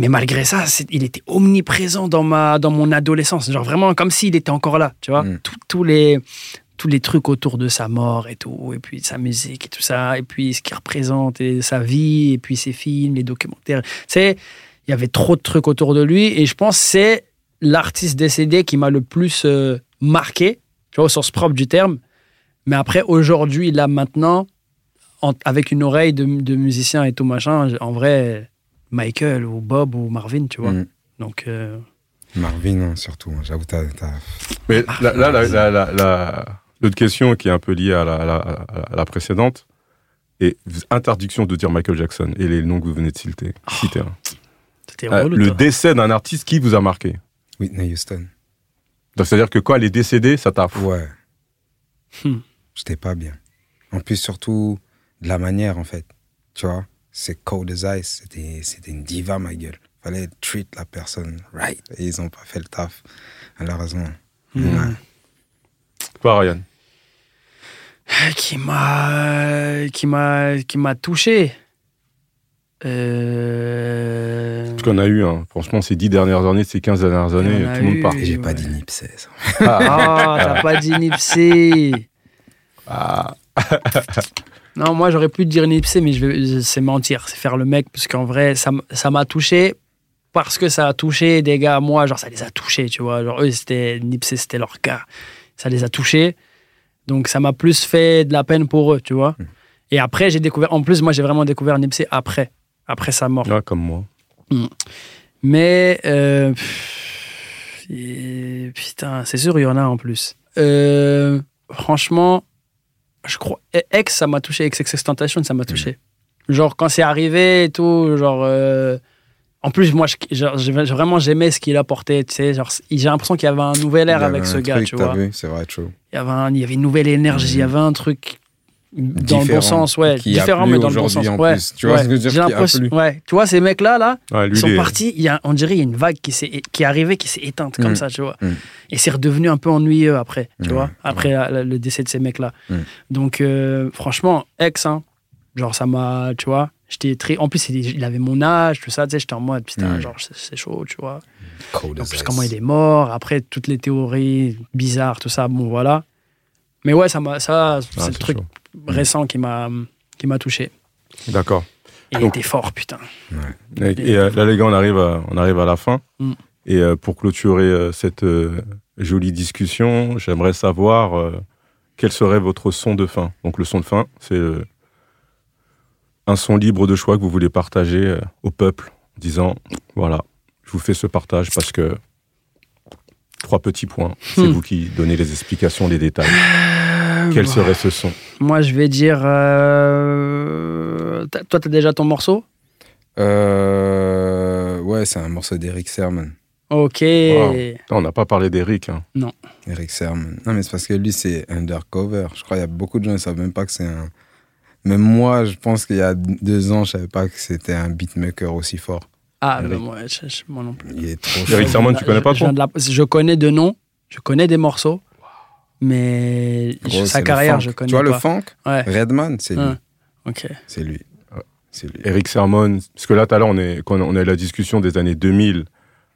Mais malgré ça, il était omniprésent dans mon adolescence. Genre vraiment comme s'il était encore là, tu vois. Tous les trucs autour de sa mort et tout, et puis sa musique et tout ça, et puis ce qu'il représente, et sa vie, et puis ses films, les documentaires. Il y avait trop de trucs autour de lui, et je pense que c'est l'artiste décédé qui m'a le plus marqué, tu vois, au sens propre du terme. Mais après, aujourd'hui, là, maintenant, avec une oreille de musicien et tout machin, en vrai... Michael ou Bob ou Marvin, tu vois. Donc Marvin, surtout. J'avoue, t'as... Mais l'autre question qui est un peu liée à la précédente est interdiction de dire Michael Jackson et les noms que vous venez de citer. Le décès d'un artiste qui vous a marqué. Whitney Houston. Donc c'est-à-dire que quand elle est décédée, ça t'a... Ouais. J'étais pas bien. En plus, surtout de la manière, en fait. Tu vois? C'est cold as ice, c'était une diva, ma gueule. Fallait treat la personne right. Et ils n'ont pas fait le taf, malheureusement. Quoi, Ryan? Qui m'a touché. Parce qu'on a eu, hein, franchement, ces 10 dernières années, ces 15 dernières années, tout le monde part. Et j'ai pas dit Nipsey. T'as pas dit Nipsey. Ah. Non, moi j'aurais pu dire Nipsey, mais c'est mentir, c'est faire le mec, parce qu'en vrai, ça m'a touché, parce que ça a touché des gars, moi, genre ça les a touchés, tu vois. Genre eux, Nipsey, c'était leur cas. Ça les a touchés. Donc ça m'a plus fait de la peine pour eux, tu vois. Et après, j'ai découvert, en plus, moi j'ai vraiment découvert Nipsey après sa mort. Ouais, comme moi. Mais, putain, c'est sûr, il y en a en plus. Franchement, je crois, X, ça m'a touché, XXXTentacion, ça m'a touché. Genre, quand c'est arrivé et tout, genre, en plus, moi, vraiment, j'aimais ce qu'il apportait, tu sais, genre, j'ai l'impression qu'il y avait un nouvel air avec ce gars, tu vois. Vu, c'est vrai, chaud. Il y avait une nouvelle énergie, il y avait un truc... Dans le bon sens, ouais. Différent, mais dans le bon sens. Ouais. Tu vois ce que je veux dire? J'ai l'impression, ouais. Tu vois, ces mecs-là, ils sont partis. On dirait qu'il y a une vague qui est arrivée, qui s'est éteinte comme ça, tu vois. Et c'est redevenu un peu ennuyeux après, tu vois, après le décès de ces mecs-là. Donc, franchement, ex, hein, genre, ça m'a, tu vois, j'étais très. En plus, il avait mon âge, tout ça, tu sais, j'étais en mode, putain, genre, c'est chaud, tu vois. En plus, comment il est mort, après, toutes les théories bizarres, tout ça, bon, voilà. Mais ouais, ça c'est le truc récent qui m'a touché. D'accord. Il était fort, putain. Ouais. Et là, les gars, on arrive à la fin. Et pour clôturer cette jolie discussion, j'aimerais savoir quel serait votre son de fin. Donc, le son de fin, c'est un son libre de choix que vous voulez partager au peuple, en disant, voilà, je vous fais ce partage parce que... 3 petits points. C'est vous qui donnez les explications, les détails. Quel serait ce son ? Moi, je vais dire... Toi, t'as déjà ton morceau ? Ouais, c'est un morceau d'Eric Sermon. Ok. Wow. On n'a pas parlé d'Eric. Hein. Non. Eric Sermon. Non, mais c'est parce que lui, c'est undercover. Je crois qu'il y a beaucoup de gens qui ne savent même pas que c'est un... Même moi, je pense qu'il y a 2 ans, je ne savais pas que c'était un beatmaker aussi fort. Ah, ben moi, moi non plus. Il est trop chaud. Eric Sermon, tu connais pas trop ? Je connais de nom, je connais des morceaux, mais sa carrière, je connais pas. Tu vois le funk ? Ouais. Redman, c'est lui. Ok. C'est lui. Ouais. C'est lui. Eric Sermon, parce que là, tout à l'heure, on a eu la discussion des années 2000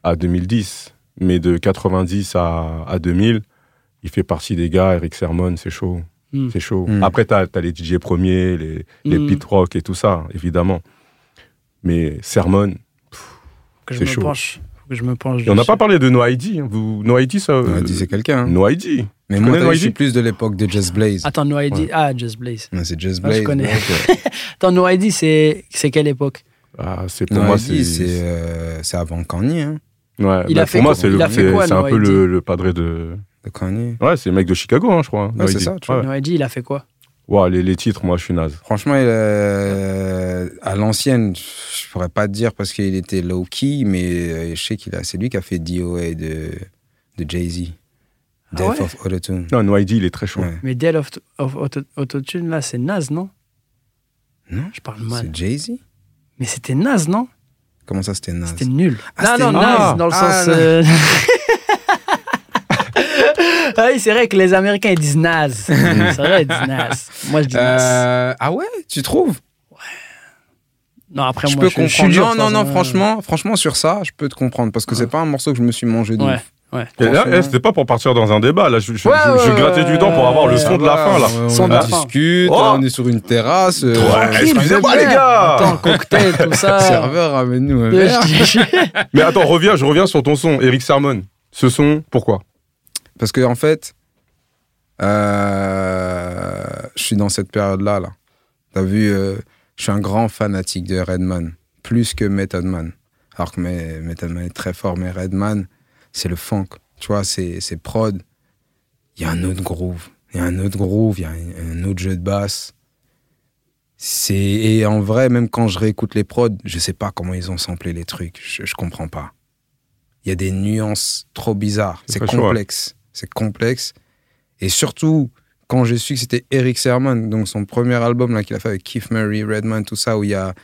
à 2010, mais de 90 à 2000, il fait partie des gars, Eric Sermon, c'est chaud. C'est chaud. Après, t'as les DJ premiers, les pit rock et tout ça, évidemment. Mais Sermon, Faut que je me penche. On n'a pas parlé de No ID. No ID, ça. No ID, c'est quelqu'un. Hein. No ID. Mais moi, je suis plus de l'époque de Just Blaze. Attends, No ID. Ouais. Ah, Just Blaze. Non, c'est Just Blaze. Ah, je connais. Okay. Attends, No ID, c'est quelle époque ? Ah, c'est pour moi, c'est avant Kanye. Hein. Ouais. C'est un peu le padré de Kanye. Ouais, c'est le mec de Chicago, hein, je crois. Ouais, c'est ça. No ID, il a fait quoi ? Wow, les titres, moi, je suis naze. Franchement, à l'ancienne, je pourrais pas te dire parce qu'il était low-key, mais je sais c'est lui qui a fait DOA de Jay-Z. Ah, Death of Autotune. Non, No ID, il est très chaud. Ouais. Mais Death of Autotune, là, c'est naze, non ? Non, je parle mal. C'est Jay-Z ? Mais c'était naze, non ? Comment ça, c'était naze ? C'était nul. Naze, dans le sens... Oui, c'est vrai que les Américains, ils disent naze. C'est vrai, ils disent naze. Moi, je dis naze. Ah ouais, tu trouves ? Ouais. Non, après, moi, je suis dur. Non, franchement, sur ça, je peux te comprendre. Parce que c'est pas un morceau que je me suis mangé de ouf. Ouais. Et là, c'était pas pour partir dans un débat. Là, je grattais du temps pour avoir le son de la fin. Là. On discute, on est sur une terrasse. Excusez-moi, les gars. Attends, cocktail, tout ça. Serveur, ramène-nous un verre. Mais attends, je reviens sur ton son, Eric Sermon. Ce son, pourquoi ? Parce que, en fait, je suis dans cette période-là. Là. T'as vu, je suis un grand fanatique de Redman, plus que Method Man. Alors que Method Man est très fort, mais Redman, c'est le funk. Tu vois, c'est prod. Il y a un autre groove. Il y a un autre jeu de basse. Et en vrai, même quand je réécoute les prods, je sais pas comment ils ont samplé les trucs. Je comprends pas. Il y a des nuances trop bizarres. C'est complexe. Chaud, ouais. C'est complexe. Et surtout, quand j'ai su que c'était Eric Sermon, donc son premier album là, qu'il a fait avec Keith Murray, Redman, tout ça, où il y a...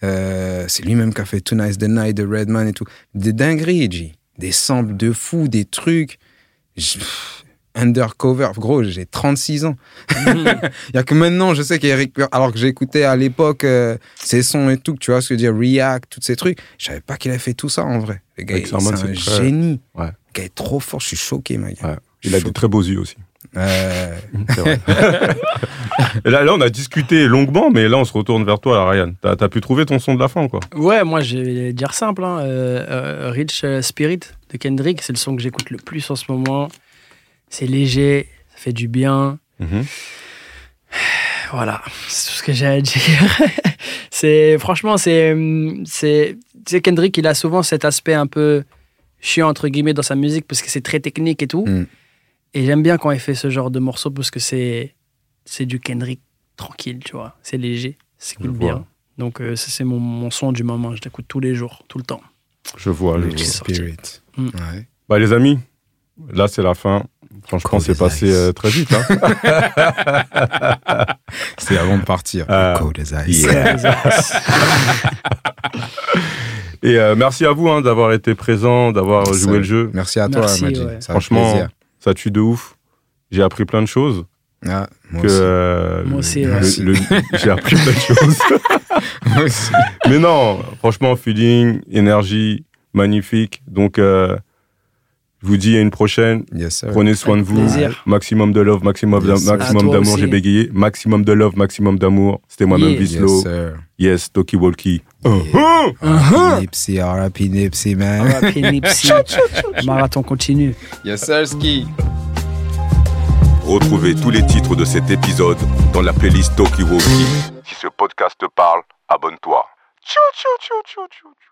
c'est lui-même qui a fait Tonight's the Night de Redman et tout. Des dingueries, G. Des samples de fous, des trucs. Undercover, gros, j'ai 36 ans. Il y a que maintenant, je sais qu'Eric, alors que j'écoutais à l'époque ses sons et tout, tu vois ce que je veux dire, React, tous ces trucs, je savais pas qu'il avait fait tout ça en vrai. Le gars, c'est un génie. Ouais. Le gars est trop fort, je suis choqué, ma gueule. Ouais. Il a des très beaux yeux aussi. C'est vrai. là, on a discuté longuement, mais là, on se retourne vers toi, là, Ryan. T'as pu trouver ton son de la fin, quoi. Ouais, moi, je vais dire simple. Hein. Rich Spirit de Kendrick, c'est le son que j'écoute le plus en ce moment. C'est léger, ça fait du bien. Mm-hmm. Voilà, c'est tout ce que j'ai à dire. Franchement, Kendrick, il a souvent cet aspect un peu chiant, entre guillemets, dans sa musique, parce que c'est très technique et tout. Mm. Et j'aime bien quand il fait ce genre de morceaux, parce que c'est du Kendrick tranquille, tu vois. C'est léger, c'est cool, bien. Donc, c'est mon son du moment. Je l'écoute tous les jours, tout le temps. Je vois le Spirit. Mm. Ouais. Bah, les amis, là, c'est la fin. Franchement, c'est passé très vite. Hein. C'est avant de partir. Cold as ice. Yeah. Et merci à vous d'avoir été présent, d'avoir joué le jeu. Merci à toi, Majid. Ouais. Franchement, ça tue de ouf. J'ai appris plein de choses. Ah, j'ai appris plein de choses. Moi aussi. Mais non, franchement, feeling, énergie, magnifique. Donc, je vous dis à une prochaine. Yes, prenez soin de vous. Plaisir. Maximum de love, maximum d'amour. Aussi. J'ai bégayé. Maximum de love, maximum d'amour. C'était moi-même, Vislo. Yes, Toki Walkie. Nipsey, R.I.P. Nipsey, man. R.I.P. Nipsey. Marathon continue. Yes, sir, ski. Retrouvez tous les titres de cet épisode dans la playlist Toki Walkie. Si ce podcast te parle, abonne-toi. Tchou, tchou, tchou, tchou, tchou.